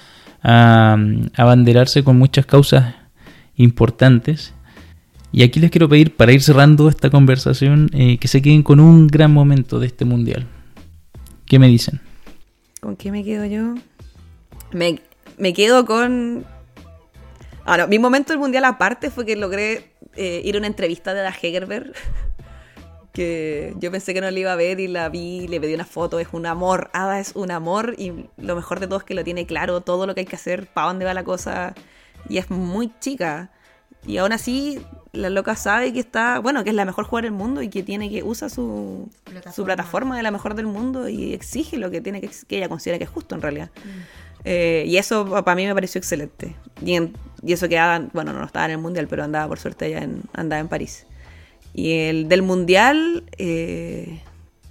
a, a abanderarse con muchas causas importantes. Y aquí les quiero pedir, para ir cerrando esta conversación, eh, que se queden con un gran momento de este mundial. ¿Qué me dicen? ¿Con qué me quedo yo? Me, me quedo con... Ah, no, mi momento del mundial aparte fue que logré eh, ir a una entrevista de la Hegerberg, que yo pensé que no la iba a ver y la vi y le pedí una foto. Es un amor, Ada es un amor y lo mejor de todo es que lo tiene claro, todo lo que hay que hacer, para dónde va la cosa, y es muy chica. Y aún así... La loca sabe que está, bueno, que es la mejor jugadora del mundo y que tiene que usa su plataforma, su plataforma de la mejor del mundo y exige lo que tiene que, que ella considera que es justo en realidad. Mm. Eh, y eso para mí me pareció excelente. Y, en, y eso que Adam, bueno, no estaba en el mundial, pero andaba por suerte allá en, andaba en París. Y el del mundial, eh,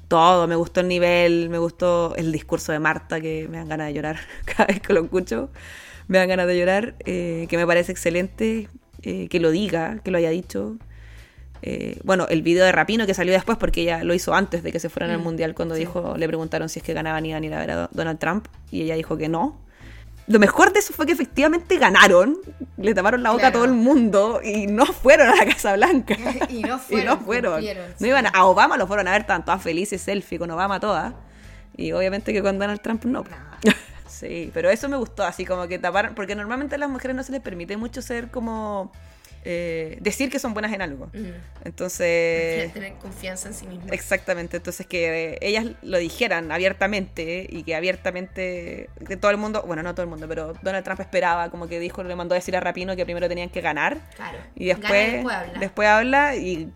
todo, me gustó el nivel, me gustó el discurso de Marta, que me dan ganas de llorar cada vez que lo escucho, me dan ganas de llorar, eh, que me parece excelente. Eh, que lo diga, que lo haya dicho. Eh, bueno, el video de Rapinoe que salió después, porque ella lo hizo antes de que se fueran mm. al mundial, cuando sí. dijo, le preguntaron si es que ganaban, iban a ir a ver a Donald Trump, y ella dijo que no. Lo mejor de eso fue que efectivamente ganaron, le taparon la boca claro. a todo el mundo, y no fueron a la Casa Blanca. y no fueron. y no, fueron. Cumplieron, no sí. iban a, a Obama lo fueron a ver, tanto a felices, selfie con Obama todas, y obviamente que con Donald Trump no. no. Sí, pero eso me gustó, así como que tapar, porque normalmente a las mujeres no se les permite mucho ser como, eh, decir que son buenas en algo. Mm. Entonces... Tener confianza en sí mismas. Exactamente, entonces que ellas lo dijeran abiertamente y que abiertamente, que todo el mundo, bueno, no todo el mundo, pero Donald Trump esperaba, como que dijo, le mandó a decir a Rapinoe que primero tenían que ganar. Claro. Y después, después habla. después habla y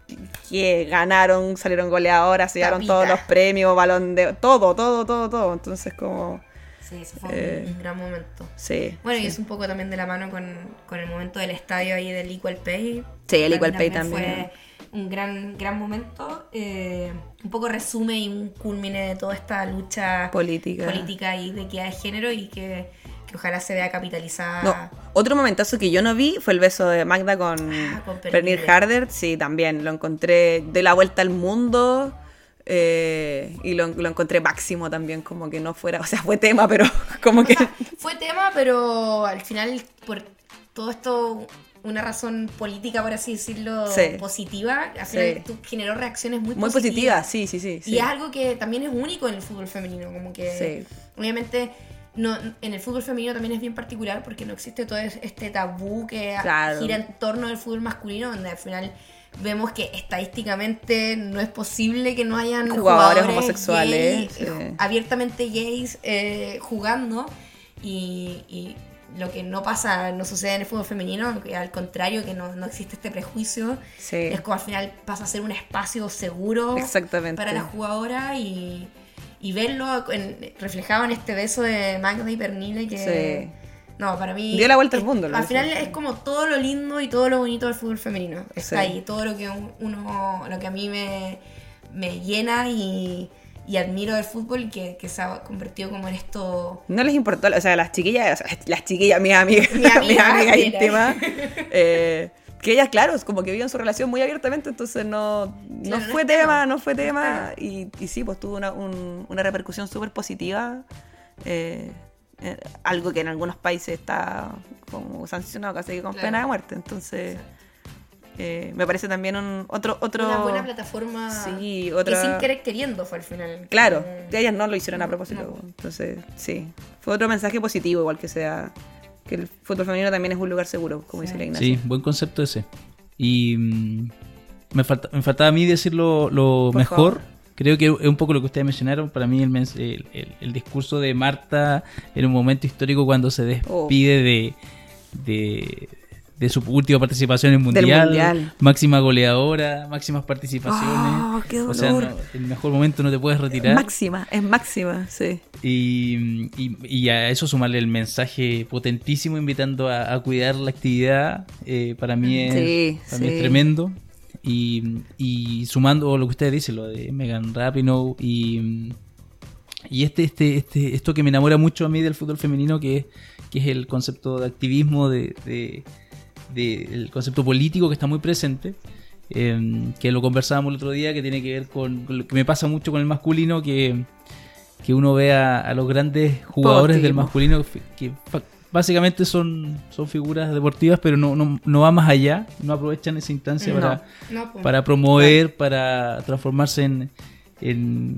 que ganaron, salieron goleadoras, se llevaron todos los premios, balón de... Todo, todo, todo, todo. Entonces como... Sí, eso fue un, eh, un gran momento. Sí. Bueno, sí. y es un poco también de la mano con, con el momento del estadio ahí del Equal Pay. Sí, el Equal Pay también. Fue un gran, gran momento. Eh, un poco resume y un culmine de toda esta lucha política, política y de equidad de género y que, que ojalá se vea capitalizada. No, otro momentazo que yo no vi fue el beso de Magda con, ah, con Pernille Harder. Sí, también lo encontré de la vuelta al mundo. Eh, y lo, lo encontré máximo también, como que no fuera, o sea, fue tema, pero como o que... Sea, fue tema, pero al final, por todo esto, una razón política, por así decirlo, sí. positiva, al final sí. generó reacciones muy, muy positivas. Muy positivas, sí, sí, sí. Y sí. es algo que también es único en el fútbol femenino, como que sí. obviamente... No, en el fútbol femenino también es bien particular porque no existe todo este tabú que claro. gira en torno al fútbol masculino, donde al final vemos que estadísticamente no es posible que no hayan jugadores, jugadores homosexuales, gay, sí. abiertamente gays eh, jugando y, y lo que no pasa, no sucede en el fútbol femenino, al contrario, que no, no existe este prejuicio, sí. es como al final pasa a ser un espacio seguro para la jugadora y... Y verlo en, reflejado en este beso de Magda y Pernille que... Sí. No, para mí... Dio la vuelta al mundo. Al final es como todo lo lindo y todo lo bonito del fútbol femenino. Está sí. ahí. Todo lo que uno... Lo que a mí me, me llena y, y admiro del fútbol que, que se ha convertido como en esto... No les importó... O sea, las chiquillas... Las chiquillas, mis amigas. Mi amiga, mis amigas íntimas. Eh... Que ellas, claro, como que viven su relación muy abiertamente, entonces no, no, no, fue, no, tema, no, no fue tema, no fue tema. Y, y sí, pues tuvo una, un, una repercusión súper positiva. Eh, eh, algo que en algunos países está como sancionado casi que con claro. pena de muerte. Entonces, sí. Eh, me parece también un otro, otro... una buena plataforma, sí, otra... que sin querer queriendo fue al final. Claro, que ellas no lo hicieron a propósito. No. Entonces, sí, fue otro mensaje positivo, igual que sea que el fútbol femenino también es un lugar seguro, como sí. dice la Ignacia. Sí, buen concepto ese. Y mmm, me, falta, me faltaba a mí decirlo lo Por mejor. Favor. Creo que es un poco lo que ustedes mencionaron. Para mí el, el, el, el discurso de Marta era un momento histórico cuando se despide oh. de... de de su última participación en mundial, mundial, máxima goleadora, máximas participaciones. Oh, qué dolor. O sea, no, el mejor momento no te puedes retirar. Máxima, es máxima, sí. Y, y, y a eso sumarle el mensaje potentísimo invitando a, a cuidar la actividad, eh, para mí es, sí, para sí. mí es tremendo. Y, y sumando lo que ustedes dicen, lo de Megan Rapinoe y y este este este esto que me enamora mucho a mí del fútbol femenino, que es que es el concepto de activismo, de, de del concepto político que está muy presente, eh, que lo conversábamos el otro día, que tiene que ver con, con lo que me pasa mucho con el masculino, que, que uno ve a, a los grandes jugadores Deportivo. del masculino que, que básicamente son, son figuras deportivas, pero no, no, no va más allá, no aprovechan esa instancia no, para, no, pues, para promover, no. para transformarse en, en,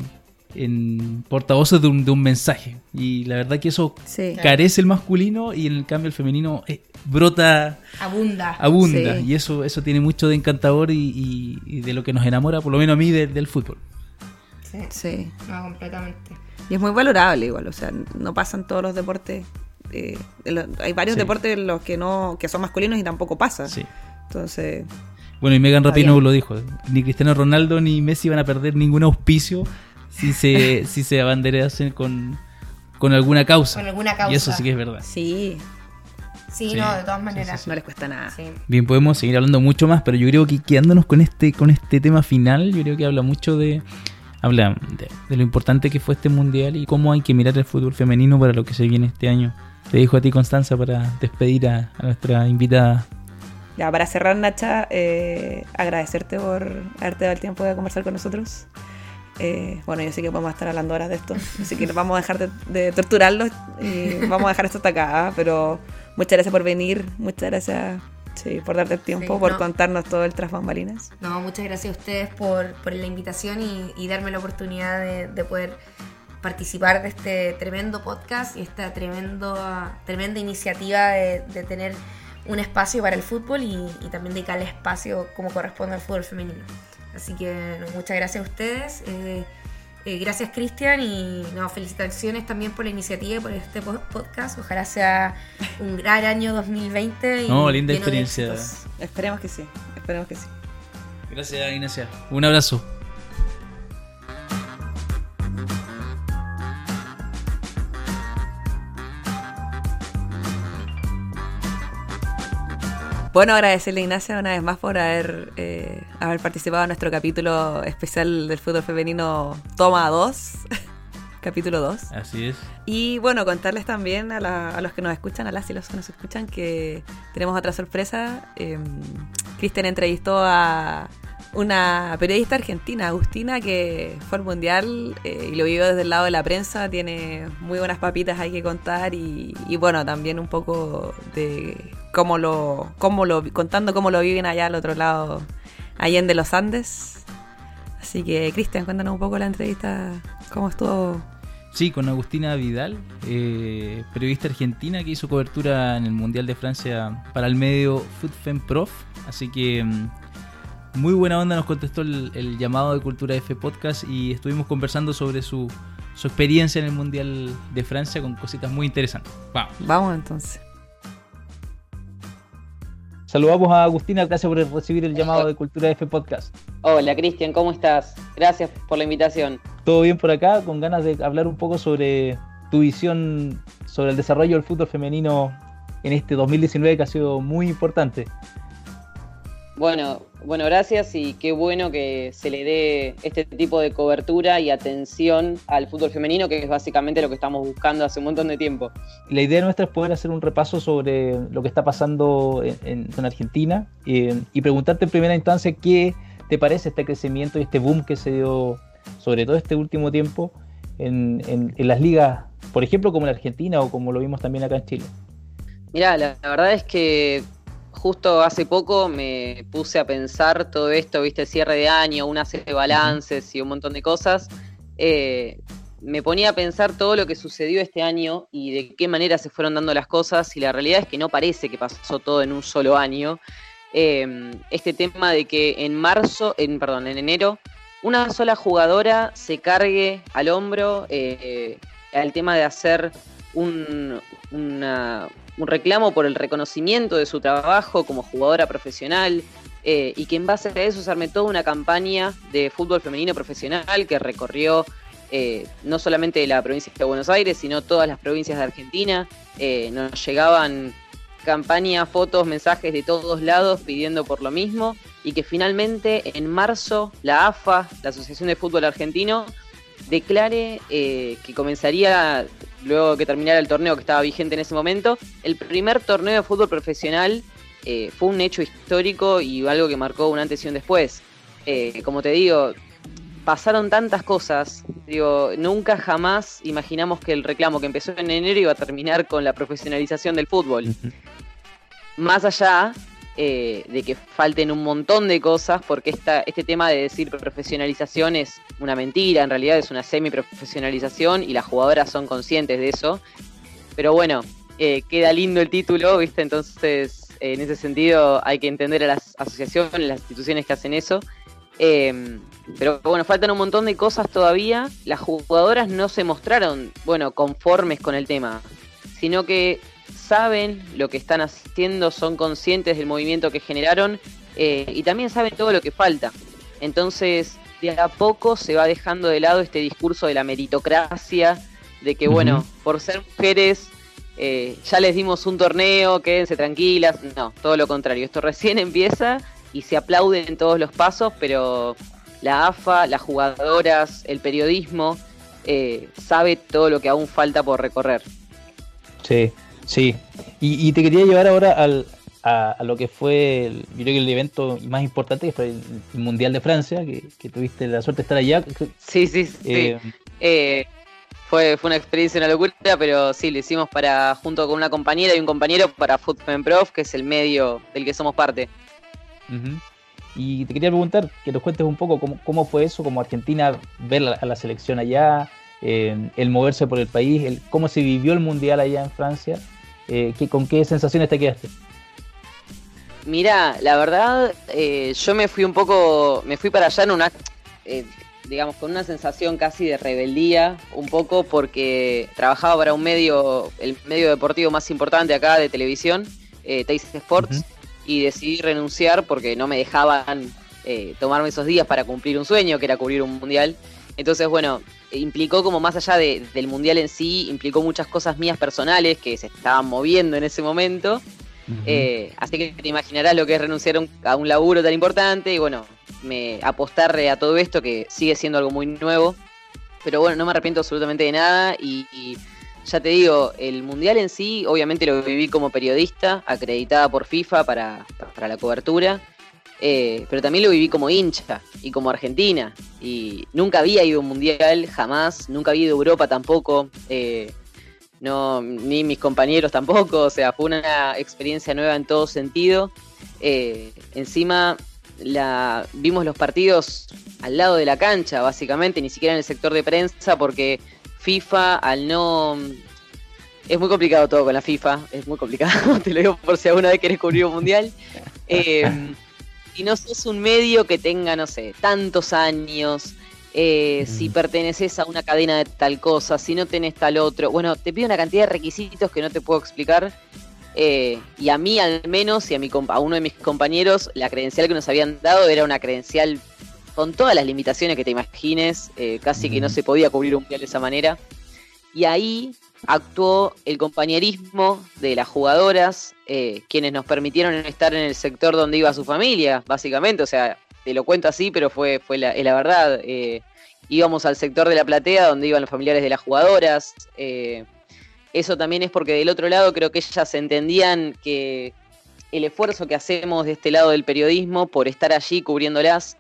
en portavoces de un, de un mensaje, y la verdad que eso sí. carece el masculino, y en el cambio el femenino es brota, abunda, abunda sí. y eso eso tiene mucho de encantador y, y, y de lo que nos enamora, por lo menos a mí, de, del fútbol. Sí, sí. No, completamente. Y es muy valorable igual, o sea, no pasan todos los deportes, eh, lo, hay varios sí. deportes los que no que son masculinos y tampoco pasa. Sí. Entonces, bueno, y Megan Rapinoe lo dijo, ni Cristiano Ronaldo ni Messi van a perder ningún auspicio si se si se abanderan con con alguna causa. Con alguna causa. Y eso sí que es verdad. Sí. Sí, sí, no, de todas maneras, sí, sí, sí. no les cuesta nada. Sí. Bien, podemos seguir hablando mucho más, pero yo creo que quedándonos con este con este tema final, yo creo que habla mucho de habla de, de lo importante que fue este mundial y cómo hay que mirar el fútbol femenino para lo que se viene este año. Te dejo a ti, Constanza, para despedir a, a nuestra invitada. Ya, para cerrar, Nacha, eh, agradecerte por haberte dado el tiempo de conversar con nosotros. Eh, bueno, yo sé que podemos estar hablando horas de esto, así que vamos a dejar de, de torturarlos y vamos a dejar esto hasta acá, ¿eh? Pero muchas gracias por venir, muchas gracias sí, por darte el tiempo, sí, por no. contarnos todo el tras bambalinas. No, muchas gracias a ustedes por, por la invitación y, y darme la oportunidad de, de poder participar de este tremendo podcast y esta tremendo, tremenda iniciativa de, de tener un espacio para el fútbol y, y también dedicarle espacio como corresponde al fútbol femenino. Así que no, muchas gracias a ustedes. Eh, Eh, gracias, Cristian, y no, felicitaciones también por la iniciativa y por este podcast. Ojalá sea un gran año dos mil veinte. Y no, linda experiencia. Esperemos que sí, esperemos que sí. Gracias, Ignacia. Un abrazo. Bueno, agradecerle a Ignacia una vez más por haber, eh, haber participado en nuestro capítulo especial del fútbol femenino Toma dos, capítulo dos. Así es. Y bueno, contarles también a, la, a los que nos escuchan, a las y los que nos escuchan, que tenemos otra sorpresa. Eh, Cristian entrevistó a una periodista argentina, Agustina, que fue al mundial eh, y lo vivió desde el lado de la prensa. Tiene muy buenas papitas ahí que contar y, y bueno, también un poco de... Cómo lo, cómo lo, contando cómo lo viven allá al otro lado, allá en de los Andes. Así que, Cristian, cuéntanos un poco la entrevista, cómo estuvo. Sí, con Agustina Vidal, eh, periodista argentina que hizo cobertura en el Mundial de Francia para el medio FootFemProf. Así que, muy buena onda, nos contestó el, el llamado de Cultura F Podcast y estuvimos conversando sobre su, su experiencia en el Mundial de Francia con cositas muy interesantes. Vamos. Vamos entonces. Saludamos a Agustina, gracias por recibir el llamado de Cultura F Podcast. Hola, Cristian, ¿cómo estás? Gracias por la invitación. Todo bien por acá, con ganas de hablar un poco sobre tu visión sobre el desarrollo del fútbol femenino en este dos mil diecinueve, que ha sido muy importante. Bueno, bueno, gracias, y qué bueno que se le dé este tipo de cobertura y atención al fútbol femenino, que es básicamente lo que estamos buscando hace un montón de tiempo. La idea nuestra es poder hacer un repaso sobre lo que está pasando en, en, en Argentina eh, y preguntarte en primera instancia qué te parece este crecimiento y este boom que se dio, sobre todo este último tiempo, en, en, en las ligas, por ejemplo, como la Argentina o como lo vimos también acá en Chile. Mirá, la, la verdad es que justo hace poco me puse a pensar todo esto, viste, cierre de año, uno hace balances y un montón de cosas. Eh, me ponía a pensar todo lo que sucedió este año y de qué manera se fueron dando las cosas, y la realidad es que no parece que pasó todo en un solo año. Eh, este tema de que en marzo, en, perdón, en enero, una sola jugadora se cargue al hombro eh, al tema de hacer un, una... un reclamo por el reconocimiento de su trabajo como jugadora profesional, eh, y que en base a eso se armó toda una campaña de fútbol femenino profesional que recorrió eh, no solamente la provincia de Buenos Aires, sino todas las provincias de Argentina. Eh, nos llegaban campañas, fotos, mensajes de todos lados pidiendo por lo mismo, y que finalmente en marzo la A F A, la Asociación de Fútbol Argentino, declare eh, que comenzaría, luego que terminara el torneo que estaba vigente en ese momento, el primer torneo de fútbol profesional. Eh, fue un hecho histórico y algo que marcó un antes y un después. Eh, como te digo, pasaron tantas cosas. Digo, nunca jamás imaginamos que el reclamo que empezó en enero iba a terminar con la profesionalización del fútbol. Uh-huh. Más allá eh, de que falten un montón de cosas, porque esta, este tema de decir profesionalización es una mentira, en realidad es una semi-profesionalización y las jugadoras son conscientes de eso. Pero bueno, eh, queda lindo el título, ¿viste? Entonces, eh, en ese sentido, hay que entender a las asociaciones, las instituciones que hacen eso. Eh, pero bueno, faltan un montón de cosas todavía. Las jugadoras no se mostraron, bueno, conformes con el tema, sino que saben lo que están haciendo, son conscientes del movimiento que generaron, eh, y también saben todo lo que falta. Entonces, de a poco se va dejando de lado este discurso de la meritocracia, de que, bueno, por ser mujeres eh, ya les dimos un torneo, quédense tranquilas. No, todo lo contrario. Esto recién empieza y se aplauden en todos los pasos, pero la A F A, las jugadoras, el periodismo, eh, sabe todo lo que aún falta por recorrer. Sí, sí. Y, y te quería llevar ahora al... A, a lo que fue, el, yo creo que el evento más importante, que fue el, el Mundial de Francia, que, que tuviste la suerte de estar allá. Sí, sí, sí. Eh, eh, fue, fue una experiencia, una locura, pero sí, lo hicimos para, junto con una compañera y un compañero, para Football Prof, que es el medio del que somos parte. Uh-huh. Y te quería preguntar, que nos cuentes un poco cómo, cómo fue eso, como Argentina, ver la, a la selección allá, eh, el moverse por el país, el cómo se vivió el Mundial allá en Francia, eh, que, con qué sensaciones te quedaste. Mirá, la verdad, eh, yo me fui un poco, me fui para allá en una, eh, digamos, con una sensación casi de rebeldía, un poco, porque trabajaba para un medio, el medio deportivo más importante acá de televisión, eh, Teis Sports, uh-huh. y decidí renunciar porque no me dejaban eh, tomarme esos días para cumplir un sueño, que era cubrir un mundial. Entonces, bueno, implicó como más allá de, del mundial en sí, implicó muchas cosas mías personales que se estaban moviendo en ese momento. Eh, así que te imaginarás lo que es renunciar a un laburo tan importante. Y bueno, me apostarle a todo esto, que sigue siendo algo muy nuevo. Pero bueno, no me arrepiento absolutamente de nada. Y, y ya te digo, el mundial en sí, obviamente lo viví como periodista, acreditada por FIFA para, para la cobertura, eh, pero también lo viví como hincha y como argentina. Y nunca había ido a un mundial, jamás. Nunca había ido a Europa tampoco, eh, no, ni mis compañeros tampoco. O sea, fue una experiencia nueva en todo sentido. Eh, encima la, vimos los partidos al lado de la cancha, básicamente, ni siquiera en el sector de prensa, porque FIFA, al no... Es muy complicado todo con la FIFA, es muy complicado, te lo digo por si alguna vez querés cubrir un mundial. Eh, si no sos un medio que tenga, no sé, tantos años... Eh, mm. si perteneces a una cadena de tal cosa, si no tenés tal otro, bueno, te pide una cantidad de requisitos que no te puedo explicar, eh, y a mí al menos, y a, mi, a uno de mis compañeros, la credencial que nos habían dado era una credencial con todas las limitaciones que te imagines, eh, casi mm. que no se podía cubrir un mundial de esa manera, y ahí actuó el compañerismo de las jugadoras, eh, quienes nos permitieron estar en el sector donde iba su familia, básicamente. O sea, te lo cuento así, pero fue, fue la, es la verdad. Eh, íbamos al sector de la platea donde iban los familiares de las jugadoras. Eh, eso también es porque del otro lado creo que ellas entendían que el esfuerzo que hacemos de este lado del periodismo por estar allí cubriéndolas,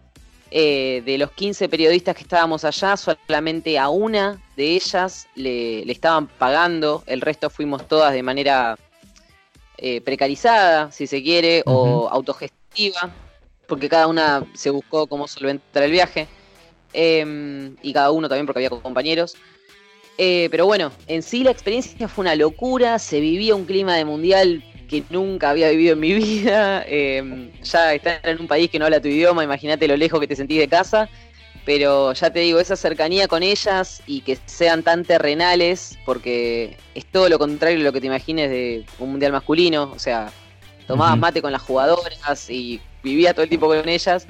eh, de los quince periodistas que estábamos allá, solamente a una de ellas le, le estaban pagando, el resto fuimos todas de manera eh, precarizada, si se quiere, uh-huh. o autogestiva, porque cada una se buscó cómo solventar el viaje, eh, y cada uno también porque había compañeros. Eh, pero bueno, en sí la experiencia fue una locura, se vivía un clima de mundial que nunca había vivido en mi vida, eh, ya estar en un país que no habla tu idioma, imagínate lo lejos que te sentís de casa, pero ya te digo, esa cercanía con ellas y que sean tan terrenales, porque es todo lo contrario de lo que te imagines de un mundial masculino, o sea, tomabas uh-huh. mate con las jugadoras y vivías todo el tiempo con ellas,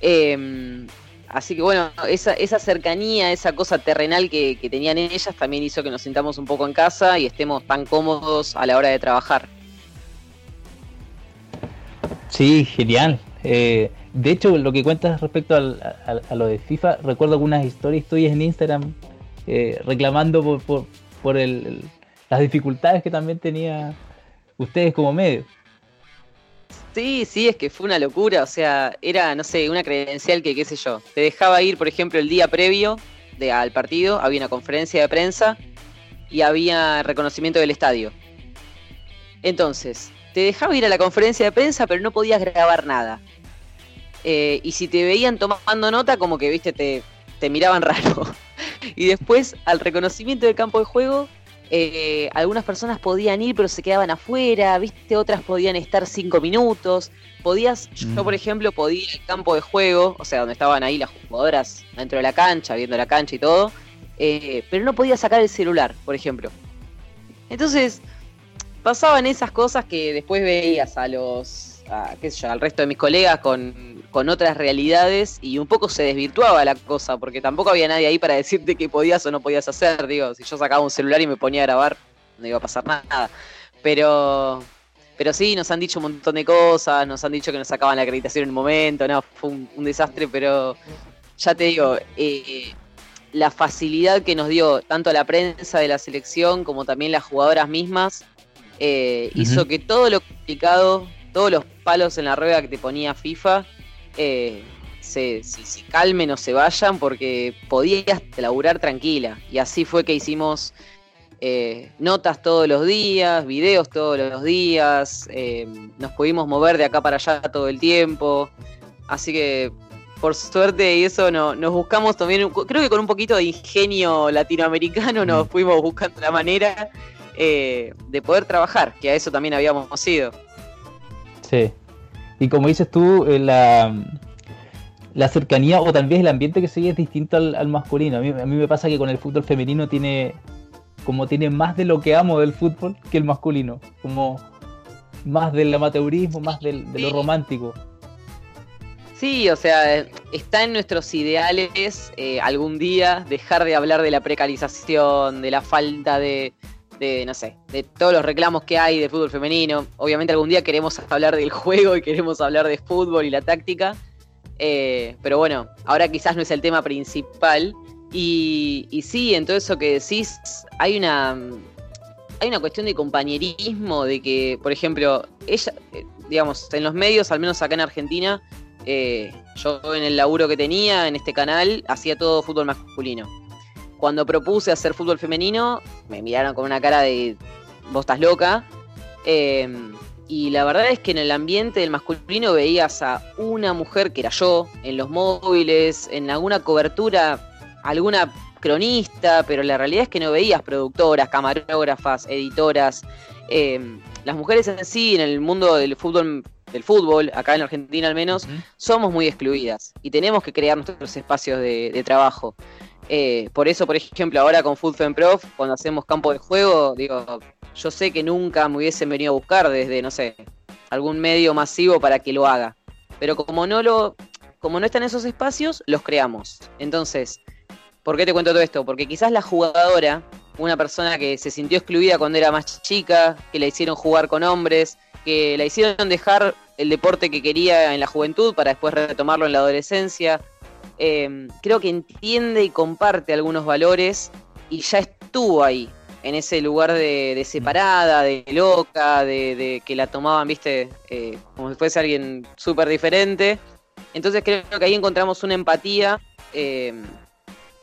eh, así que bueno, esa, esa cercanía, esa cosa terrenal que, que tenían ellas también hizo que nos sintamos un poco en casa y estemos tan cómodos a la hora de trabajar. Sí, genial. Eh, de hecho, lo que cuentas respecto al, a, a lo de FIFA, recuerdo algunas historias tuyas en Instagram eh, reclamando por, por, por el, las dificultades que también tenían ustedes como medio. Sí, sí, es que fue una locura, o sea, era, no sé, una credencial que, qué sé yo, te dejaba ir, por ejemplo, el día previo de, al partido, había una conferencia de prensa y había reconocimiento del estadio. Entonces, te dejaba ir a la conferencia de prensa, pero no podías grabar nada. Eh, y si te veían tomando nota, como que, viste, te, te miraban raro. Y después, al reconocimiento del campo de juego... Eh, algunas personas podían ir pero se quedaban afuera, viste, otras podían estar cinco minutos, podías, mm. yo por ejemplo podía ir al campo de juego, o sea donde estaban ahí las jugadoras dentro de la cancha, viendo la cancha y todo, eh, pero no podía sacar el celular, por ejemplo. Entonces pasaban esas cosas que después veías a los, a, qué sé yo, al resto de mis colegas con, con otras realidades y un poco se desvirtuaba la cosa, porque tampoco había nadie ahí para decirte qué podías o no podías hacer, digo, si yo sacaba un celular y me ponía a grabar, no iba a pasar nada, pero pero sí, nos han dicho un montón de cosas, nos han dicho que nos sacaban la acreditación en un momento, no, fue un, un desastre, pero ya te digo, eh, la facilidad que nos dio tanto la prensa de la selección como también las jugadoras mismas, Eh, uh-huh. hizo que todo lo complicado, todos los palos en la rueda que te ponía FIFA, eh, se, se, se calmen o se vayan, porque podías laburar tranquila. Y así fue que hicimos eh, notas todos los días, videos todos los días, eh, nos pudimos mover de acá para allá todo el tiempo. Así que, por suerte, y eso no, nos buscamos también, creo que con un poquito de ingenio latinoamericano nos fuimos buscando la manera... Eh, de poder trabajar, que a eso también habíamos ido. Sí, y como dices tú, eh, la, la cercanía o también el ambiente que sigue es distinto al, al masculino. A mí, a mí me pasa que con el fútbol femenino tiene como tiene más de lo que amo del fútbol que el masculino, como más del amateurismo, más del, de lo romántico. Sí, o sea, está en nuestros ideales eh, algún día dejar de hablar de la precarización, de la falta de... de, no sé, de todos los reclamos que hay de fútbol femenino. Obviamente algún día queremos hablar del juego y queremos hablar de fútbol y la táctica, eh, pero bueno, ahora quizás no es el tema principal, y, y sí, en todo eso que decís, hay una hay una cuestión de compañerismo, de que, por ejemplo, ella, digamos, en los medios, al menos acá en Argentina, eh, yo en el laburo que tenía, en este canal, hacía todo fútbol masculino. Cuando propuse hacer fútbol femenino, me miraron con una cara de vos estás loca. Eh, y la verdad es que en el ambiente del masculino veías a una mujer, que era yo, en los móviles, en alguna cobertura, alguna cronista, pero la realidad es que no veías productoras, camarógrafas, editoras. Eh, las mujeres en sí, en el mundo del fútbol, del fútbol, acá en Argentina al menos, ¿Mm? somos muy excluidas y tenemos que crear nuestros espacios de, de trabajo. Eh, por eso, por ejemplo, ahora con Food Fem Prof, cuando hacemos campo de juego, digo, yo sé que nunca me hubiesen venido a buscar desde, no sé, algún medio masivo para que lo haga. Pero como no lo, como no están esos espacios, los creamos. Entonces, ¿por qué te cuento todo esto? Porque quizás la jugadora, una persona que se sintió excluida cuando era más chica, que la hicieron jugar con hombres, que la hicieron dejar el deporte que quería en la juventud para después retomarlo en la adolescencia... Eh, creo que entiende y comparte algunos valores y ya estuvo ahí, en ese lugar de, de separada, de loca, de, de que la tomaban, viste, eh, como si fuese alguien súper diferente. Entonces creo que ahí encontramos una empatía, eh,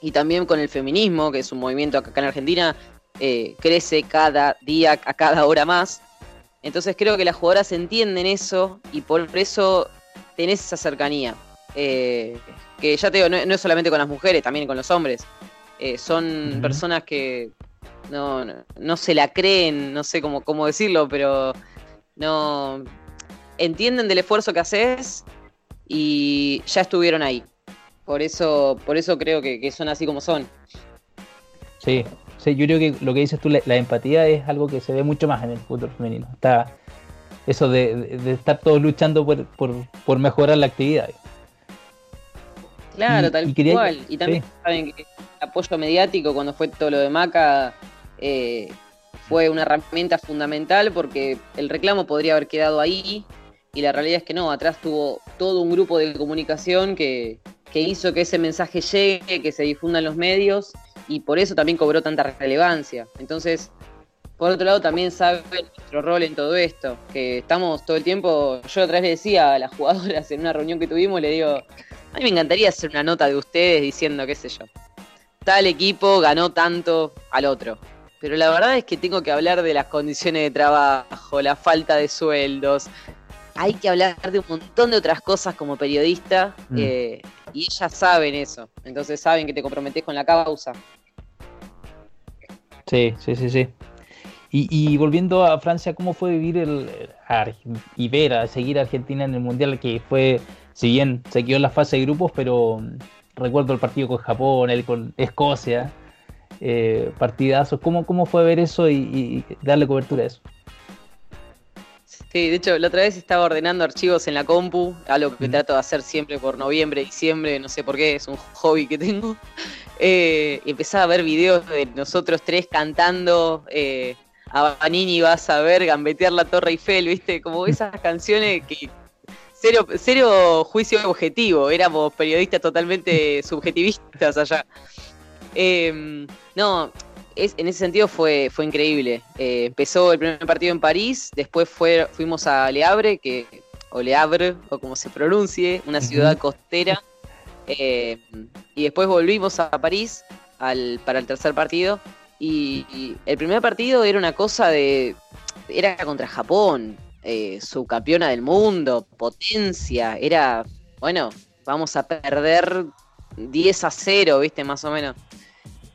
y también con el feminismo, que es un movimiento que acá en Argentina eh, crece cada día, a cada hora más. Entonces creo que las jugadoras entienden eso y por eso tenés esa cercanía. Eh, que ya te digo, no, no es solamente con las mujeres, también con los hombres. Eh, son uh-huh. personas que no, no, no se la creen, no sé cómo, cómo decirlo, pero no entienden del esfuerzo que haces y ya estuvieron ahí. Por eso, por eso creo que, que son así como son. Sí, sí, yo creo que lo que dices tú, la, la empatía es algo que se ve mucho más en el fútbol femenino. Está eso de, de, de estar todos luchando por, por, por mejorar la actividad. Claro, y, tal y quería, cual. Y también sí. saben que el apoyo mediático, cuando fue todo lo de Maca, eh, fue una herramienta fundamental porque el reclamo podría haber quedado ahí y la realidad es que no, atrás tuvo todo un grupo de comunicación que, que hizo que ese mensaje llegue, que se difunda en los medios y por eso también cobró tanta relevancia. Entonces, por otro lado, también sabe nuestro rol en todo esto, que estamos todo el tiempo, yo otra vez le decía a las jugadoras en una reunión que tuvimos, le digo, a mí me encantaría hacer una nota de ustedes diciendo, qué sé yo, tal equipo ganó tanto al otro. Pero la verdad es que tengo que hablar de las condiciones de trabajo, la falta de sueldos. Hay que hablar de un montón de otras cosas como periodista. Mm. Eh, y ellas saben eso. Entonces saben que te comprometés con la causa. Sí, sí, sí, sí. Y, y volviendo a Francia, ¿cómo fue vivir el, a, y ver a seguir a Argentina en el Mundial? Que fue, si bien se quedó en la fase de grupos, pero recuerdo el partido con Japón, el con Escocia, eh, partidazos. ¿Cómo, cómo fue ver eso y, y darle cobertura a eso? Sí, de hecho, la otra vez estaba ordenando archivos en la compu, algo que mm. trato de hacer siempre por noviembre, diciembre, no sé por qué, es un hobby que tengo. Eh, empezaba a ver videos de nosotros tres cantando... Eh, a Vanini vas a ver gambetear la Torre Eiffel, ¿viste? Como esas canciones que... Cero, cero juicio objetivo, éramos periodistas totalmente subjetivistas allá. Eh, no, es, en ese sentido fue, fue increíble. Eh, empezó el primer partido en París, después fue, fuimos a Le Havre, que, o Le Havre, o como se pronuncie, una ciudad costera. Eh, y después volvimos a París al, para el tercer partido. Y, y el primer partido era una cosa de... Era contra Japón, eh, subcampeona del mundo, potencia. Era, bueno, vamos a perder diez a cero, ¿viste? Más o menos.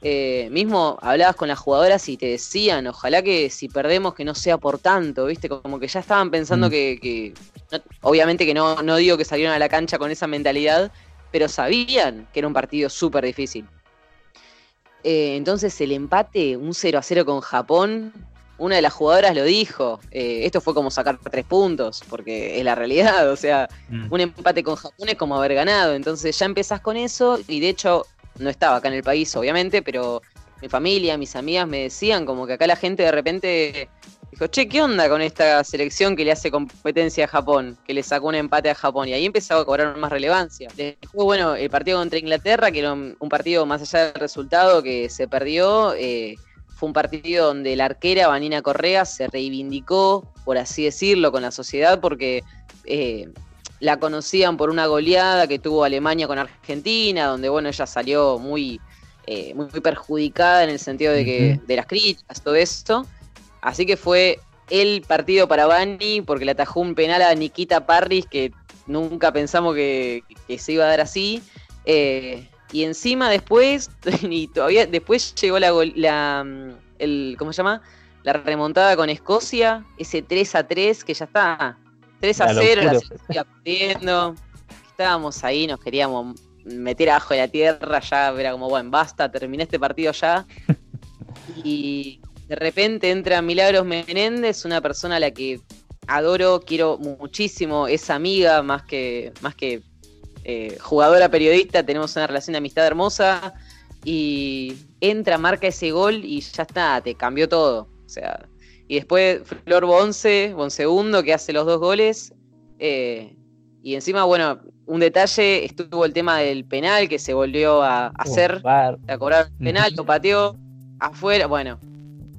Eh, mismo hablabas con las jugadoras y te decían, ojalá que si perdemos que no sea por tanto, ¿viste? Como que ya estaban pensando mm. que... que no, obviamente que no, no digo que salieron a la cancha con esa mentalidad, pero sabían que era un partido súper difícil. Eh, entonces el empate, un cero a cero con Japón, una de las jugadoras lo dijo, eh, esto fue como sacar tres puntos, porque es la realidad, o sea, mm. un empate con Japón es como haber ganado, entonces ya empezás con eso, y de hecho, no estaba acá en el país obviamente, pero mi familia, mis amigas me decían como que acá la gente de repente dijo, che, ¿qué onda con esta selección que le hace competencia a Japón? Que le sacó un empate a Japón, y ahí empezaba a cobrar más relevancia. Después, bueno, el partido contra Inglaterra, que era un partido más allá del resultado que se perdió, eh, fue un partido donde la arquera Vanina Correa se reivindicó, por así decirlo, con la sociedad, porque eh, la conocían por una goleada que tuvo Alemania con Argentina, donde, bueno, ella salió muy, eh, muy perjudicada en el sentido de que de las críticas, todo esto. Así que fue el partido para Bani, porque le atajó un penal a Nikita Parris, que nunca pensamos que, que se iba a dar así. Eh, y encima después, y todavía después llegó la, la el, ¿cómo se llama? La remontada con Escocia, ese tres a tres, que ya está tres a cero, la seguía perdiendo. Estábamos ahí, nos queríamos meter abajo de la tierra, ya era como, bueno, basta, terminé este partido ya. Y... de repente entra Milagros Menéndez, una persona a la que adoro, quiero muchísimo, es amiga más que, más que eh, jugadora periodista, tenemos una relación de amistad hermosa, y entra, marca ese gol y ya está, te cambió todo. O sea, y después Flor Bonce, Bonsegundo, que hace los dos goles, eh, y encima, bueno, un detalle, estuvo el tema del penal que se volvió a, a oh, hacer, bar. a cobrar el penal, lo pateó afuera, bueno...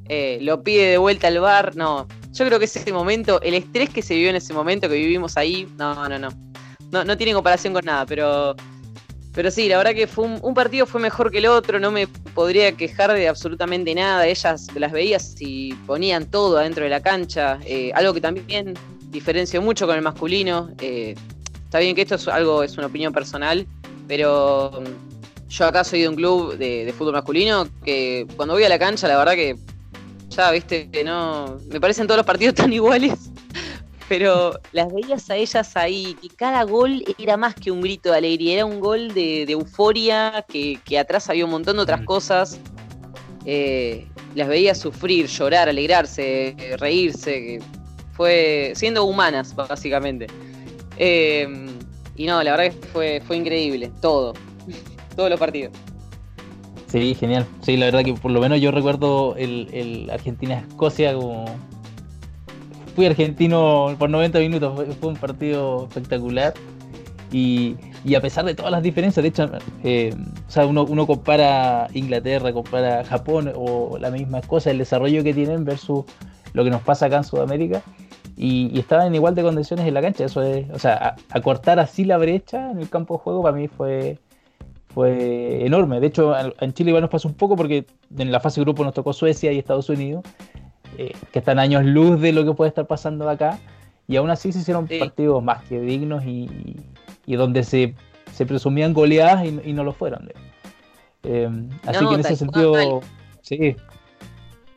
Eh, lo pide de vuelta al V A R, no, yo creo que ese momento, el estrés que se vivió en ese momento, que vivimos ahí, no, no, no, no, no tiene comparación con nada, pero Pero sí, la verdad que fue un, un partido fue mejor que el otro, no me podría quejar de absolutamente nada. Ellas las veías y ponían todo adentro de la cancha, eh, algo que también diferenció mucho con el masculino. Eh, está bien que esto es algo, es una opinión personal, pero yo acá soy de un club de, de fútbol masculino que cuando voy a la cancha, la verdad que ya, viste, que no me parecen todos los partidos tan iguales. Pero las veías a ellas ahí, que cada gol era más que un grito de alegría, era un gol de, de euforia, que, que atrás había un montón de otras cosas. Eh, las veías sufrir, llorar, alegrarse, reírse, fue siendo humanas, básicamente. Eh, y no, la verdad que fue, fue increíble, todo, todos los partidos. Sí, genial. Sí, la verdad que por lo menos yo recuerdo el, el Argentina-Escocia como... Fui argentino por noventa minutos, fue un partido espectacular y, y a pesar de todas las diferencias, de hecho, eh, o sea, uno, uno compara Inglaterra, compara Japón o la misma Escocia, el desarrollo que tienen versus lo que nos pasa acá en Sudamérica y, y estaban en igual de condiciones en la cancha, eso es, o sea, acortar así la brecha en el campo de juego para mí fue... fue enorme. De hecho, en Chile igual nos pasó un poco porque en la fase de grupo nos tocó Suecia y Estados Unidos, eh, que están años luz de lo que puede estar pasando acá, y aún así se hicieron sí. partidos más que dignos y, y donde se, se presumían goleadas y, y no lo fueron. Eh, así no, que en ese sentido... Sí.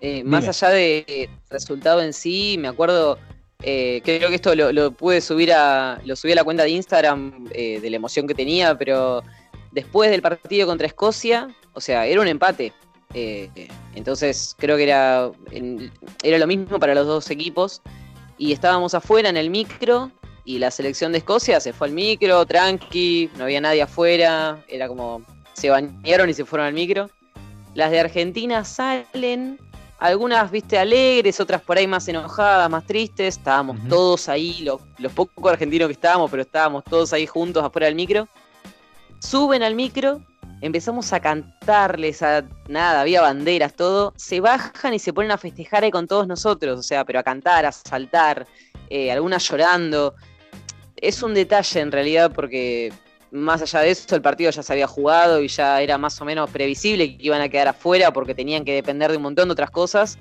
Eh, más allá del resultado en sí, me acuerdo... Eh, creo que esto lo, lo pude subir a... Lo subí a la cuenta de Instagram eh, de la emoción que tenía, pero... Después del partido contra Escocia, o sea, era un empate. Eh, entonces creo que era, era lo mismo para los dos equipos. Y estábamos afuera en el micro y la selección de Escocia se fue al micro, tranqui, no había nadie afuera. Era como, se bañaron y se fueron al micro. Las de Argentina salen, algunas, viste, alegres, otras por ahí más enojadas, más tristes. Estábamos uh-huh. todos ahí, los, los pocos argentinos que estábamos, pero estábamos todos ahí juntos afuera del micro. Suben al micro, empezamos a cantarles, a nada, había banderas, todo. Se bajan y se ponen a festejar ahí con todos nosotros, o sea, pero a cantar, a saltar, eh, algunas llorando. Es un detalle en realidad porque más allá de eso el partido ya se había jugado y ya era más o menos previsible que iban a quedar afuera porque tenían que depender de un montón de otras cosas.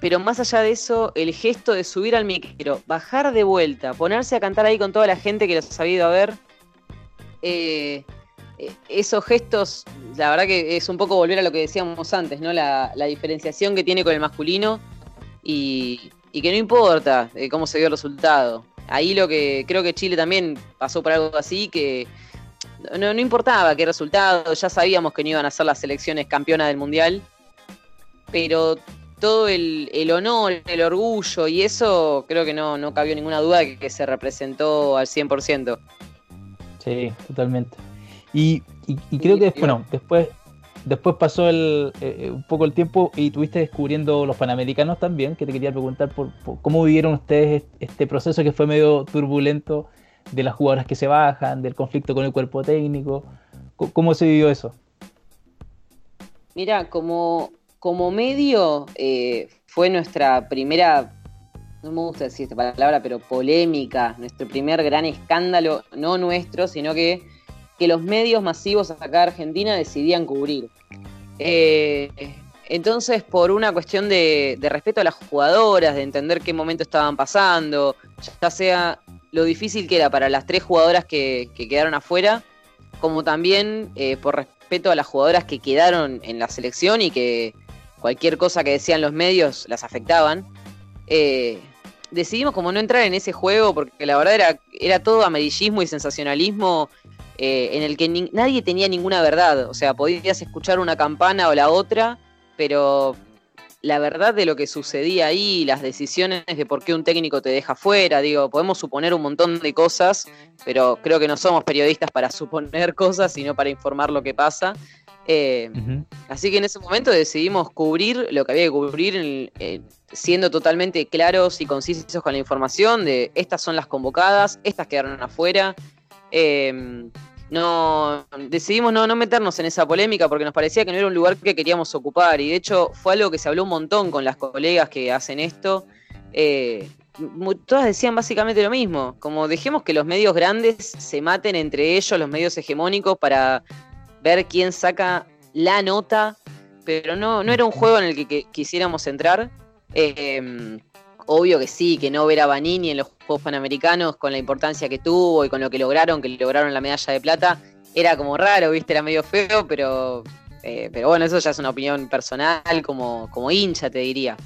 Pero más allá de eso, el gesto de subir al micro, bajar de vuelta, ponerse a cantar ahí con toda la gente que los había ido a ver... Eh, esos gestos, la verdad que es un poco volver a lo que decíamos antes, ¿no? La, la diferenciación que tiene con el masculino y, y que no importa eh, cómo se dio el resultado. Ahí lo que creo que Chile también pasó por algo así, que no, no importaba qué resultado, ya sabíamos que no iban a ser las selecciones campeonas del mundial, pero todo el, el honor, el orgullo y eso creo que no, no cabió ninguna duda que, que se representó al cien por ciento. Sí, totalmente. Y, y, y creo que, bueno, después después pasó el, eh, un poco el tiempo y tuviste descubriendo los Panamericanos también, que te quería preguntar por, por cómo vivieron ustedes este proceso que fue medio turbulento de las jugadoras que se bajan, del conflicto con el cuerpo técnico. ¿Cómo, cómo se vivió eso? Mira, como, como medio eh, fue nuestra primera... No me gusta decir esta palabra, pero polémica, nuestro primer gran escándalo, no nuestro, sino que, que los medios masivos acá de Argentina decidían cubrir. Eh, entonces, por una cuestión de, de respeto a las jugadoras, de entender qué momento estaban pasando, ya sea lo difícil que era para las tres jugadoras que, que quedaron afuera, como también eh, por respeto a las jugadoras que quedaron en la selección y que cualquier cosa que decían los medios las afectaban. Eh, Decidimos como no entrar en ese juego porque la verdad era, era todo amarillismo y sensacionalismo eh, en el que ni, nadie tenía ninguna verdad. O sea, podías escuchar una campana o la otra, pero la verdad de lo que sucedía ahí, las decisiones de por qué un técnico te deja fuera, digo, podemos suponer un montón de cosas, pero creo que no somos periodistas para suponer cosas, sino para informar lo que pasa. Eh, uh-huh. Así que en ese momento decidimos cubrir lo que había que cubrir en, eh, siendo totalmente claros y concisos con la información de estas son las convocadas, estas quedaron afuera. eh, no decidimos no, no meternos en esa polémica porque nos parecía que no era un lugar que queríamos ocupar y de hecho fue algo que se habló un montón con las colegas que hacen esto. eh, todas decían básicamente lo mismo, como dejemos que los medios grandes se maten entre ellos, los medios hegemónicos, para ver quién saca la nota, pero no, no era un juego en el que, que quisiéramos entrar. Eh, obvio que sí, que no ver a Vanini en los Juegos Panamericanos con la importancia que tuvo y con lo que lograron, que lograron la medalla de plata, era como raro, viste, era medio feo, pero... Eh, pero bueno, eso ya es una opinión personal, como, como hincha, te diría.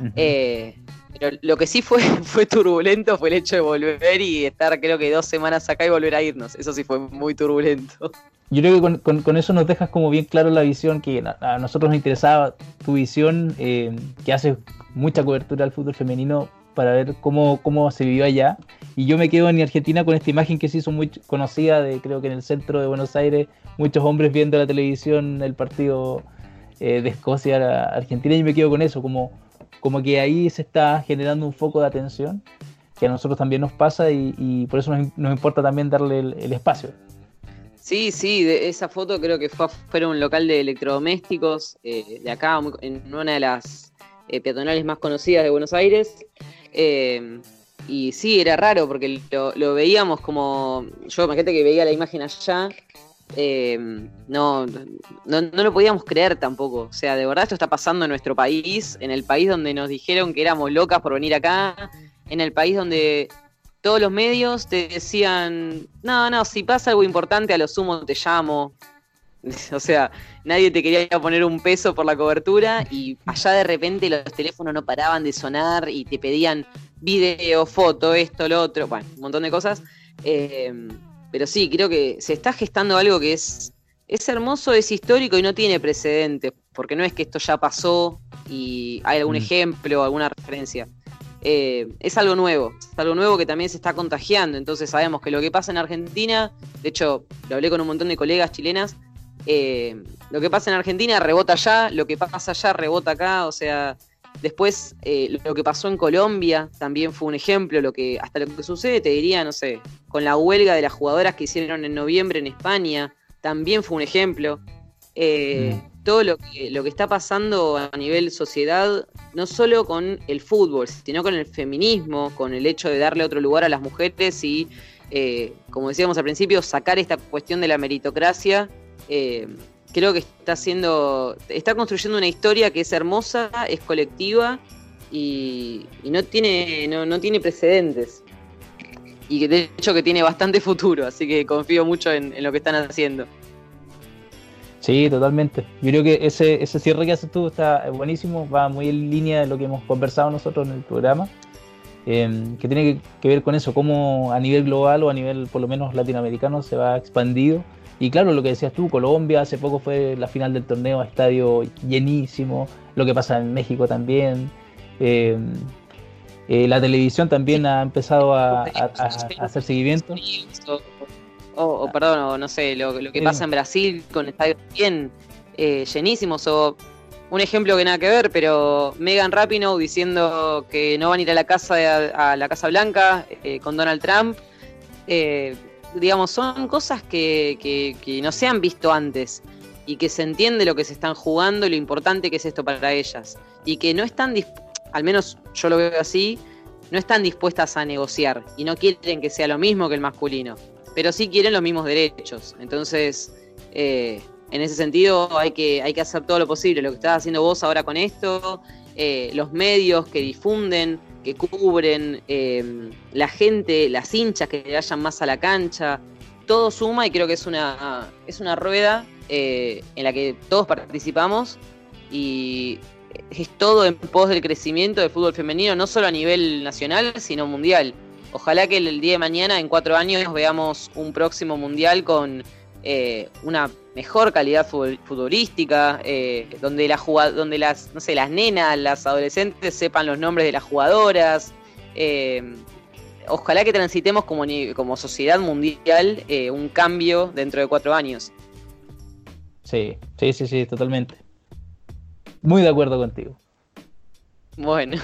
Uh-huh. Eh, pero lo que sí fue, fue turbulento fue el hecho de volver y estar, creo que dos semanas acá y volver a irnos. Eso sí fue muy turbulento. Yo creo que con, con, con eso nos dejas como bien claro la visión, que a, a nosotros nos interesaba tu visión, eh, que hace mucha cobertura al fútbol femenino para ver cómo, cómo se vivió allá. Y yo me quedo en Argentina con esta imagen que se hizo muy conocida, de creo que en el centro de Buenos Aires, muchos hombres viendo la televisión el partido eh, de Escocia a Argentina, y yo me quedo con eso, como, como que ahí se está generando un foco de atención, que a nosotros también nos pasa, y, y por eso nos, nos importa también darle el, el espacio. Sí, sí, de esa foto creo que fue a un local de electrodomésticos, eh, de acá, en una de las eh, peatonales más conocidas de Buenos Aires. Eh, y sí, era raro porque lo, lo veíamos como... Yo, imagínate que veía la imagen allá, eh, no, no, no lo podíamos creer tampoco. O sea, de verdad esto está pasando en nuestro país, en el país donde nos dijeron que éramos locas por venir acá, en el país donde todos los medios te decían, no, no, si pasa algo importante a lo sumo te llamo. O sea, nadie te quería poner un peso por la cobertura, y allá de repente los teléfonos no paraban de sonar y te pedían video, foto, esto, lo otro, bueno, un montón de cosas. Eh, pero sí, creo que se está gestando algo que es, es hermoso, es histórico y no tiene precedentes, porque no es que esto ya pasó y hay algún mm. ejemplo, alguna referencia. Eh, es algo nuevo, es algo nuevo que también se está contagiando, entonces sabemos que lo que pasa en Argentina, de hecho lo hablé con un montón de colegas chilenas, Eh, lo que pasa en Argentina rebota allá, lo que pasa allá rebota acá, o sea, después eh, lo que pasó en Colombia también fue un ejemplo, lo que hasta lo que sucede, te diría, no sé, con la huelga de las jugadoras que hicieron en noviembre en España, también fue un ejemplo. Eh, mm. Todo lo que, lo que está pasando a nivel sociedad, no solo con el fútbol, sino con el feminismo, con el hecho de darle otro lugar a las mujeres y, eh, como decíamos al principio, sacar esta cuestión de la meritocracia. Eh, creo que está haciendo, está construyendo una historia que es hermosa, es colectiva y, y no tiene, no, no tiene precedentes, y que de hecho que tiene bastante futuro, así que confío mucho en, en lo que están haciendo. Sí, totalmente. Yo creo que ese, ese cierre que haces tú está buenísimo, va muy en línea de lo que hemos conversado nosotros en el programa, eh, que tiene que, que ver con eso, cómo a nivel global o a nivel por lo menos latinoamericano se va expandido. Y claro, lo que decías tú, Colombia, hace poco fue la final del torneo, estadio llenísimo, lo que pasa en México también, eh, eh, la televisión también ha empezado a, a, a, a hacer seguimiento. O, o perdón, o, no sé, lo, lo que pasa en Brasil con estadios bien eh, llenísimos, o un ejemplo que nada que ver, pero Megan Rapinoe diciendo que no van a ir a la casa, a, a la Casa Blanca eh, con Donald Trump, eh, digamos, son cosas que, que, que no se han visto antes y que se entiende lo que se están jugando y lo importante que es esto para ellas, y que no están, disp- al menos yo lo veo así, no están dispuestas a negociar y no quieren que sea lo mismo que el masculino, pero sí quieren los mismos derechos. Entonces eh, en ese sentido hay que, hay que hacer todo lo posible, lo que estás haciendo vos ahora con esto, eh, los medios que difunden, que cubren, eh, la gente, las hinchas que le vayan más a la cancha, todo suma, y creo que es una, es una rueda eh, en la que todos participamos, y es todo en pos del crecimiento del fútbol femenino, no solo a nivel nacional, sino mundial. Ojalá que el día de mañana, en cuatro años, veamos un próximo mundial con eh, una mejor calidad futbolística, eh, donde, la jugad- donde las, no sé, las nenas, las adolescentes sepan los nombres de las jugadoras. Eh, ojalá que transitemos como, ni- como sociedad mundial eh, un cambio dentro de cuatro años. Sí, sí, sí, sí, totalmente. Muy de acuerdo contigo. Bueno,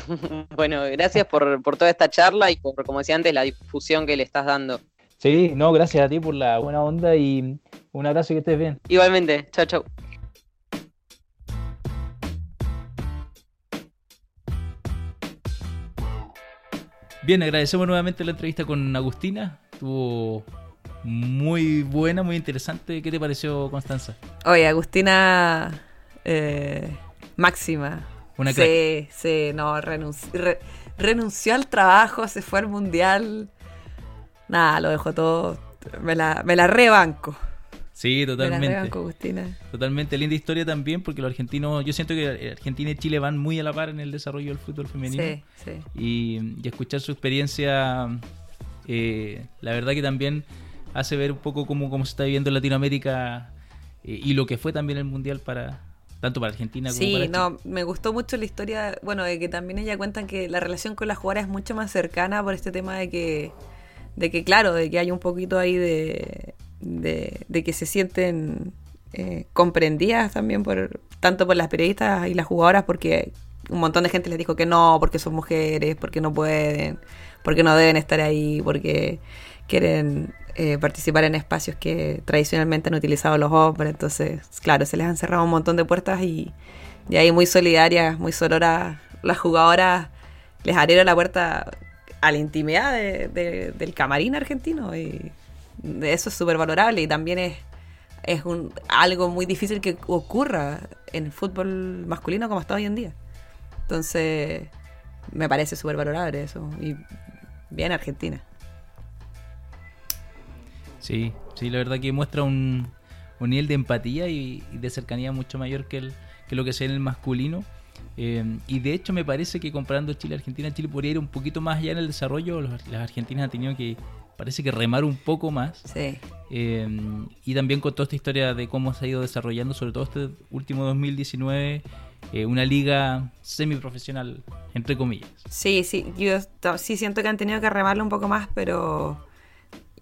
bueno, gracias por, por toda esta charla y por, como decía antes, la difusión que le estás dando. Sí, no, gracias a ti por la buena onda y un abrazo y que estés bien. Igualmente, chau, chau. Bien, agradecemos nuevamente la entrevista con Agustina. Estuvo muy buena, muy interesante. ¿Qué te pareció, Constanza? Oye, Agustina, eh, máxima. Una crack. Sí, sí, no, renunció, re, renunció al trabajo, se fue al mundial. Nada, lo dejó todo. Me la, me la rebanco. Sí, totalmente. Me la rebanco, Agustina. Totalmente, linda historia también, porque los argentinos, yo siento que Argentina y Chile van muy a la par en el desarrollo del fútbol femenino. Sí, sí. Y, y escuchar su experiencia, eh, la verdad que también hace ver un poco cómo, cómo se está viviendo en Latinoamérica, eh, y lo que fue también el mundial para... tanto para Argentina como sí, para Chile. Sí, no, me gustó mucho la historia, bueno, de que también ella cuenta que la relación con las jugadoras es mucho más cercana por este tema de que, de que claro, de que hay un poquito ahí de, de, de que se sienten eh, comprendidas también por tanto por las periodistas y las jugadoras, porque un montón de gente les dijo que no, porque son mujeres, porque no pueden, porque no deben estar ahí, porque quieren eh, participar en espacios que tradicionalmente han utilizado los hombres. Entonces, claro, se les han cerrado un montón de puertas y, y ahí muy solidarias, muy sororas, las jugadoras les abrieron la puerta a la intimidad de, de, del camarín argentino, y eso es súper valorable. Y también es, es un, algo muy difícil que ocurra en el fútbol masculino como está hoy en día. Entonces, me parece súper valorable eso, y bien Argentina. Sí, sí, la verdad que muestra un, un nivel de empatía y, y de cercanía mucho mayor que, el, que lo que sea en el masculino. Eh, y de hecho me parece que comparando Chile a Argentina, Chile podría ir un poquito más allá en el desarrollo. Los, las argentinas han tenido que, parece que remar un poco más. Sí. Eh, y también con toda esta historia de cómo se ha ido desarrollando, sobre todo este último dos mil diecinueve, eh, una liga semiprofesional, entre comillas. Sí, sí, yo sí siento que han tenido que remarlo un poco más, pero...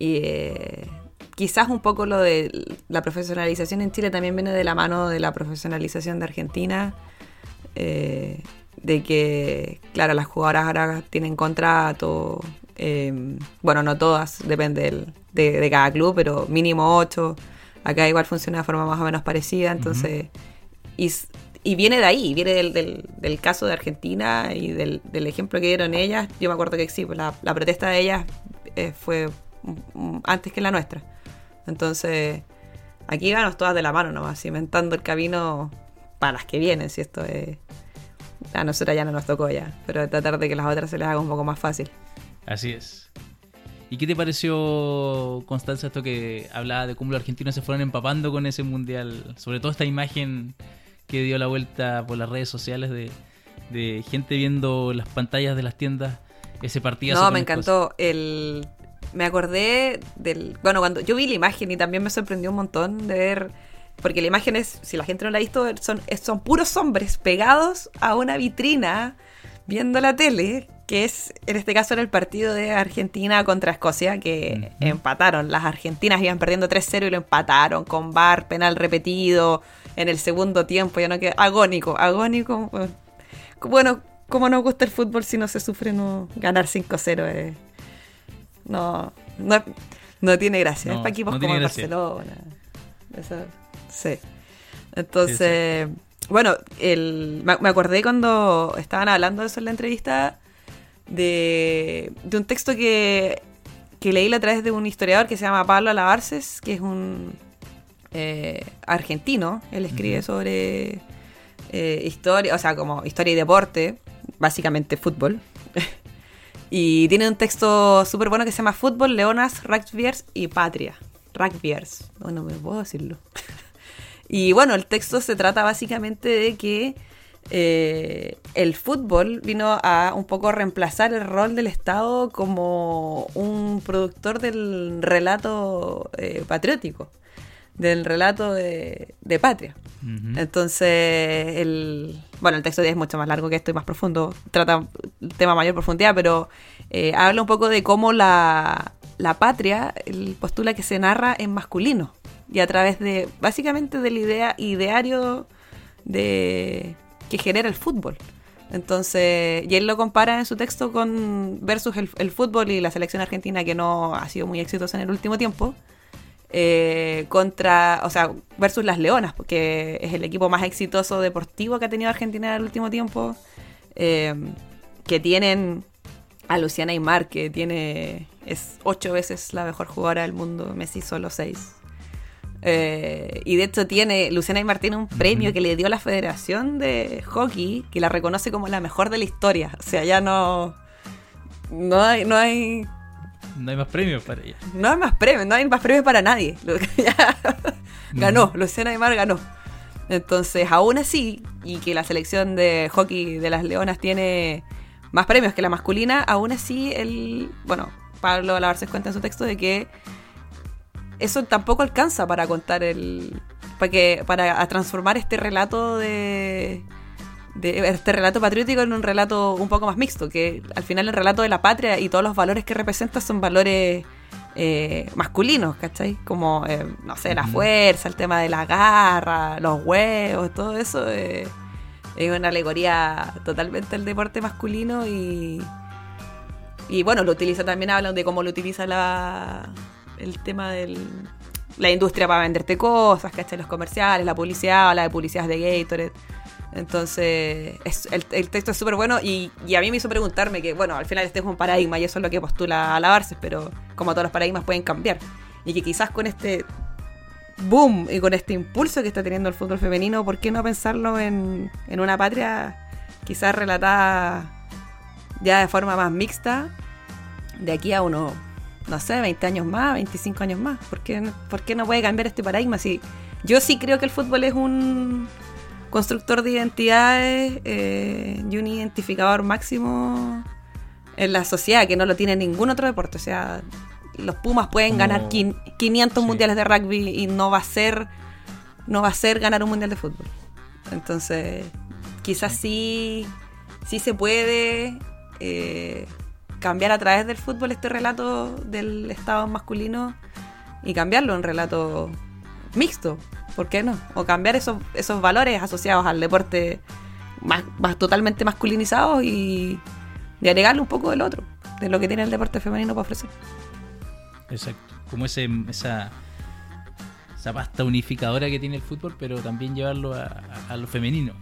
Y eh, quizás un poco lo de la profesionalización en Chile también viene de la mano de la profesionalización de Argentina, eh, de que, claro, las jugadoras ahora tienen contrato, eh, bueno, no todas, depende del, de, de cada club, pero mínimo ocho. Acá igual funciona de forma más o menos parecida, entonces... Uh-huh. Y, y viene de ahí, viene del, del, del caso de Argentina y del, del ejemplo que dieron ellas. Yo me acuerdo que sí, pues la, la protesta de ellas eh, fue... antes que la nuestra. Entonces, aquí vamos todas de la mano nomás, cimentando el camino para las que vienen, si esto es... A nosotras ya no nos tocó ya, pero tratar de que las otras se les haga un poco más fácil. Así es. ¿Y qué te pareció, Constanza, esto que hablaba de cómo los argentinos se fueron empapando con ese mundial? Sobre todo esta imagen que dio la vuelta por las redes sociales de, de gente viendo las pantallas de las tiendas, ese partidazo. No, me encantó. El... Me acordé del... Bueno, cuando yo vi la imagen, y también me sorprendió un montón de ver... Porque la imagen es, si la gente no la ha visto, son, son puros hombres pegados a una vitrina viendo la tele, que es, en este caso, era el partido de Argentina contra Escocia, que mm-hmm. empataron. Las argentinas iban perdiendo tres cero y lo empataron con V A R, penal repetido, en el segundo tiempo, ya no queda... Agónico, agónico. Bueno, como nos gusta el fútbol, si no se sufre, no ganar cinco cero es... Eh. No, no, no tiene gracia. No, es para equipos no como el Barcelona. Eso, sí. Entonces, sí, sí. Bueno, el, me acordé cuando estaban hablando de eso en la entrevista de, de un texto que, que leí a través de un historiador que se llama Pablo Alabarces, que es un eh, argentino. Él escribe uh-huh. sobre eh, historia, o sea, como historia y deporte, básicamente fútbol. Y tiene un texto súper bueno que se llama Fútbol, Leonas, Rugbyers y Patria. Rugbyers, no, no me puedo decirlo. Y bueno, el texto se trata básicamente de que eh, el fútbol vino a un poco reemplazar el rol del Estado como un productor del relato eh, patriótico, del relato de, de patria. Uh-huh. Entonces, el bueno, el texto es mucho más largo que esto y más profundo, trata el tema a mayor profundidad, pero eh, habla un poco de cómo la, la patria, el postula que se narra en masculino, y a través de, básicamente, del idea, ideario de, que genera el fútbol. Entonces, y él lo compara en su texto con versus el, el fútbol y la selección argentina, que no ha sido muy exitosa en el último tiempo. Eh, contra, o sea, versus las Leonas, porque es el equipo más exitoso deportivo que ha tenido Argentina en el último tiempo, eh, que tienen a Luciana Aymar, que tiene es ocho veces la mejor jugadora del mundo, Messi solo seis. Eh, y de hecho tiene Luciana Aymar tiene un premio que le dio la Federación de Hockey, que la reconoce como la mejor de la historia. O sea, ya no no hay no hay no hay más premios para ella. No hay más premios, no hay más premios para nadie. Ganó, Luciana Aymar ganó. Entonces, aún así, y que la selección de hockey de las Leonas tiene más premios que la masculina, aún así, el bueno, Pablo Alarces cuenta en su texto de que eso tampoco alcanza para contar el... para, que, para transformar este relato de, de... este relato patriótico en un relato un poco más mixto, que al final el relato de la patria y todos los valores que representa son valores eh, masculinos, ¿cachai? Como, eh, no sé, la fuerza, el tema de la garra, los huevos, todo eso... Eh, es una alegoría totalmente al deporte masculino y, y bueno, lo utiliza también, hablan de cómo lo utiliza la, el tema de la industria para venderte cosas, ¿cachai? Los comerciales, la publicidad, habla de publicidades de Gatorade. Entonces, es, el, el texto es súper bueno y, y a mí me hizo preguntarme que, bueno, al final este es un paradigma y eso es lo que postula a lavarse, pero como todos los paradigmas pueden cambiar. Y que quizás con este boom y con este impulso que está teniendo el fútbol femenino, ¿por qué no pensarlo en, en una patria quizás relatada ya de forma más mixta de aquí a unos, no sé, veinte años más, veinticinco años más? ¿Por qué, por qué no puede cambiar este paradigma? Si, yo sí creo que el fútbol es un constructor de identidades eh, y un identificador máximo en la sociedad que no lo tiene ningún otro deporte. O sea, los Pumas pueden como, ganar quinientos sí. mundiales de rugby y no va a ser no va a ser ganar un mundial de fútbol. Entonces, quizás sí, sí se puede eh, cambiar a través del fútbol este relato del Estado masculino y cambiarlo en relato mixto, ¿por qué no? O cambiar esos, esos valores asociados al deporte más, más totalmente masculinizados y, y agregarle un poco del otro, de lo que tiene el deporte femenino para ofrecer. Exacto, como ese, esa esa pasta unificadora que tiene el fútbol, pero también llevarlo a, a, a lo femenino.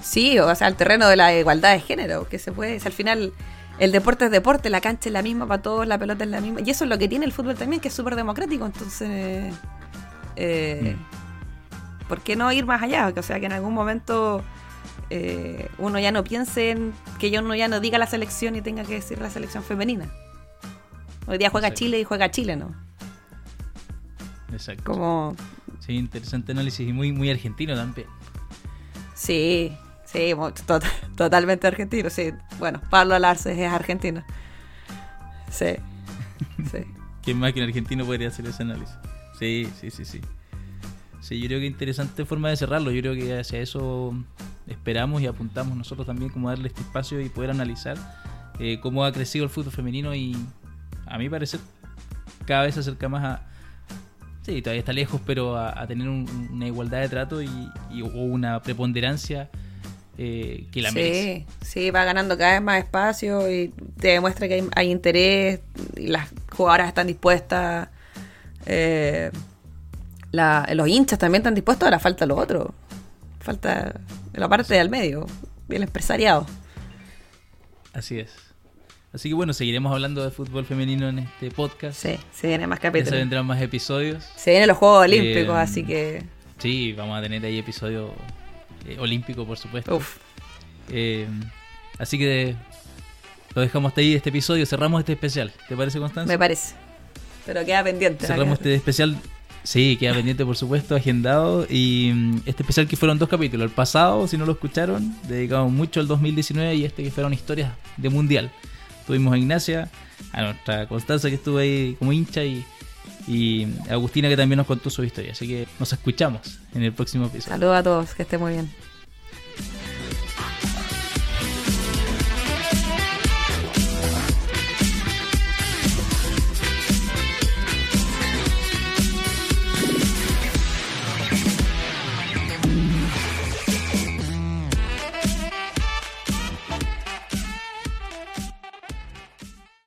Sí, o sea, al terreno de la igualdad de género, que se puede, o sea, al final el deporte es deporte, la cancha es la misma para todos, la pelota es la misma, y eso es lo que tiene el fútbol también, que es súper democrático, entonces eh, mm. ¿por qué no ir más allá? O sea, que en algún momento eh, uno ya no piense en que yo no ya no diga la selección y tenga que decir la selección femenina. Hoy día juega Exacto. Chile y juega Chile, ¿no? Exacto. Como... Sí, interesante análisis y muy, muy argentino también. Sí, sí, to- totalmente argentino, sí. Bueno, Pablo Alarces es argentino. Sí, sí. ¿Quién más que un argentino podría hacer ese análisis? Sí, sí, sí, sí. Sí, yo creo que interesante forma de cerrarlo. Yo creo que hacia eso esperamos y apuntamos nosotros también, como darle este espacio y poder analizar eh, cómo ha crecido el fútbol femenino y... A mi parecer, cada vez se acerca más a... Sí, todavía está lejos, pero a, a tener un, una igualdad de trato y, y o una preponderancia eh, que la sí, merece. Sí, va ganando cada vez más espacio y te demuestra que hay, hay interés, y las jugadoras están dispuestas, eh, la, los hinchas también están dispuestos, ahora falta lo otro. Falta la parte del medio, el empresariado. Así es. Así que bueno, seguiremos hablando de fútbol femenino en este podcast. Sí, se vienen más capítulos. Se vendrán más episodios. Se vienen los Juegos Olímpicos, eh, así que... Sí, vamos a tener ahí episodio eh, olímpico, por supuesto. Uf. Eh, así que lo dejamos hasta ahí, este episodio. Cerramos este especial. ¿Te parece, Constanza? Me parece. Pero queda pendiente. Cerramos este especial. Sí, queda pendiente, por supuesto, agendado. Y este especial que fueron dos capítulos. El pasado, si no lo escucharon, dedicamos mucho al dos mil diecinueve y este que fueron historias de mundial. Tuvimos a Ignacia, a nuestra Constanza que estuvo ahí como hincha y, y a Agustina que también nos contó su historia. Así que nos escuchamos en el próximo episodio. Saludos a todos, que estén muy bien.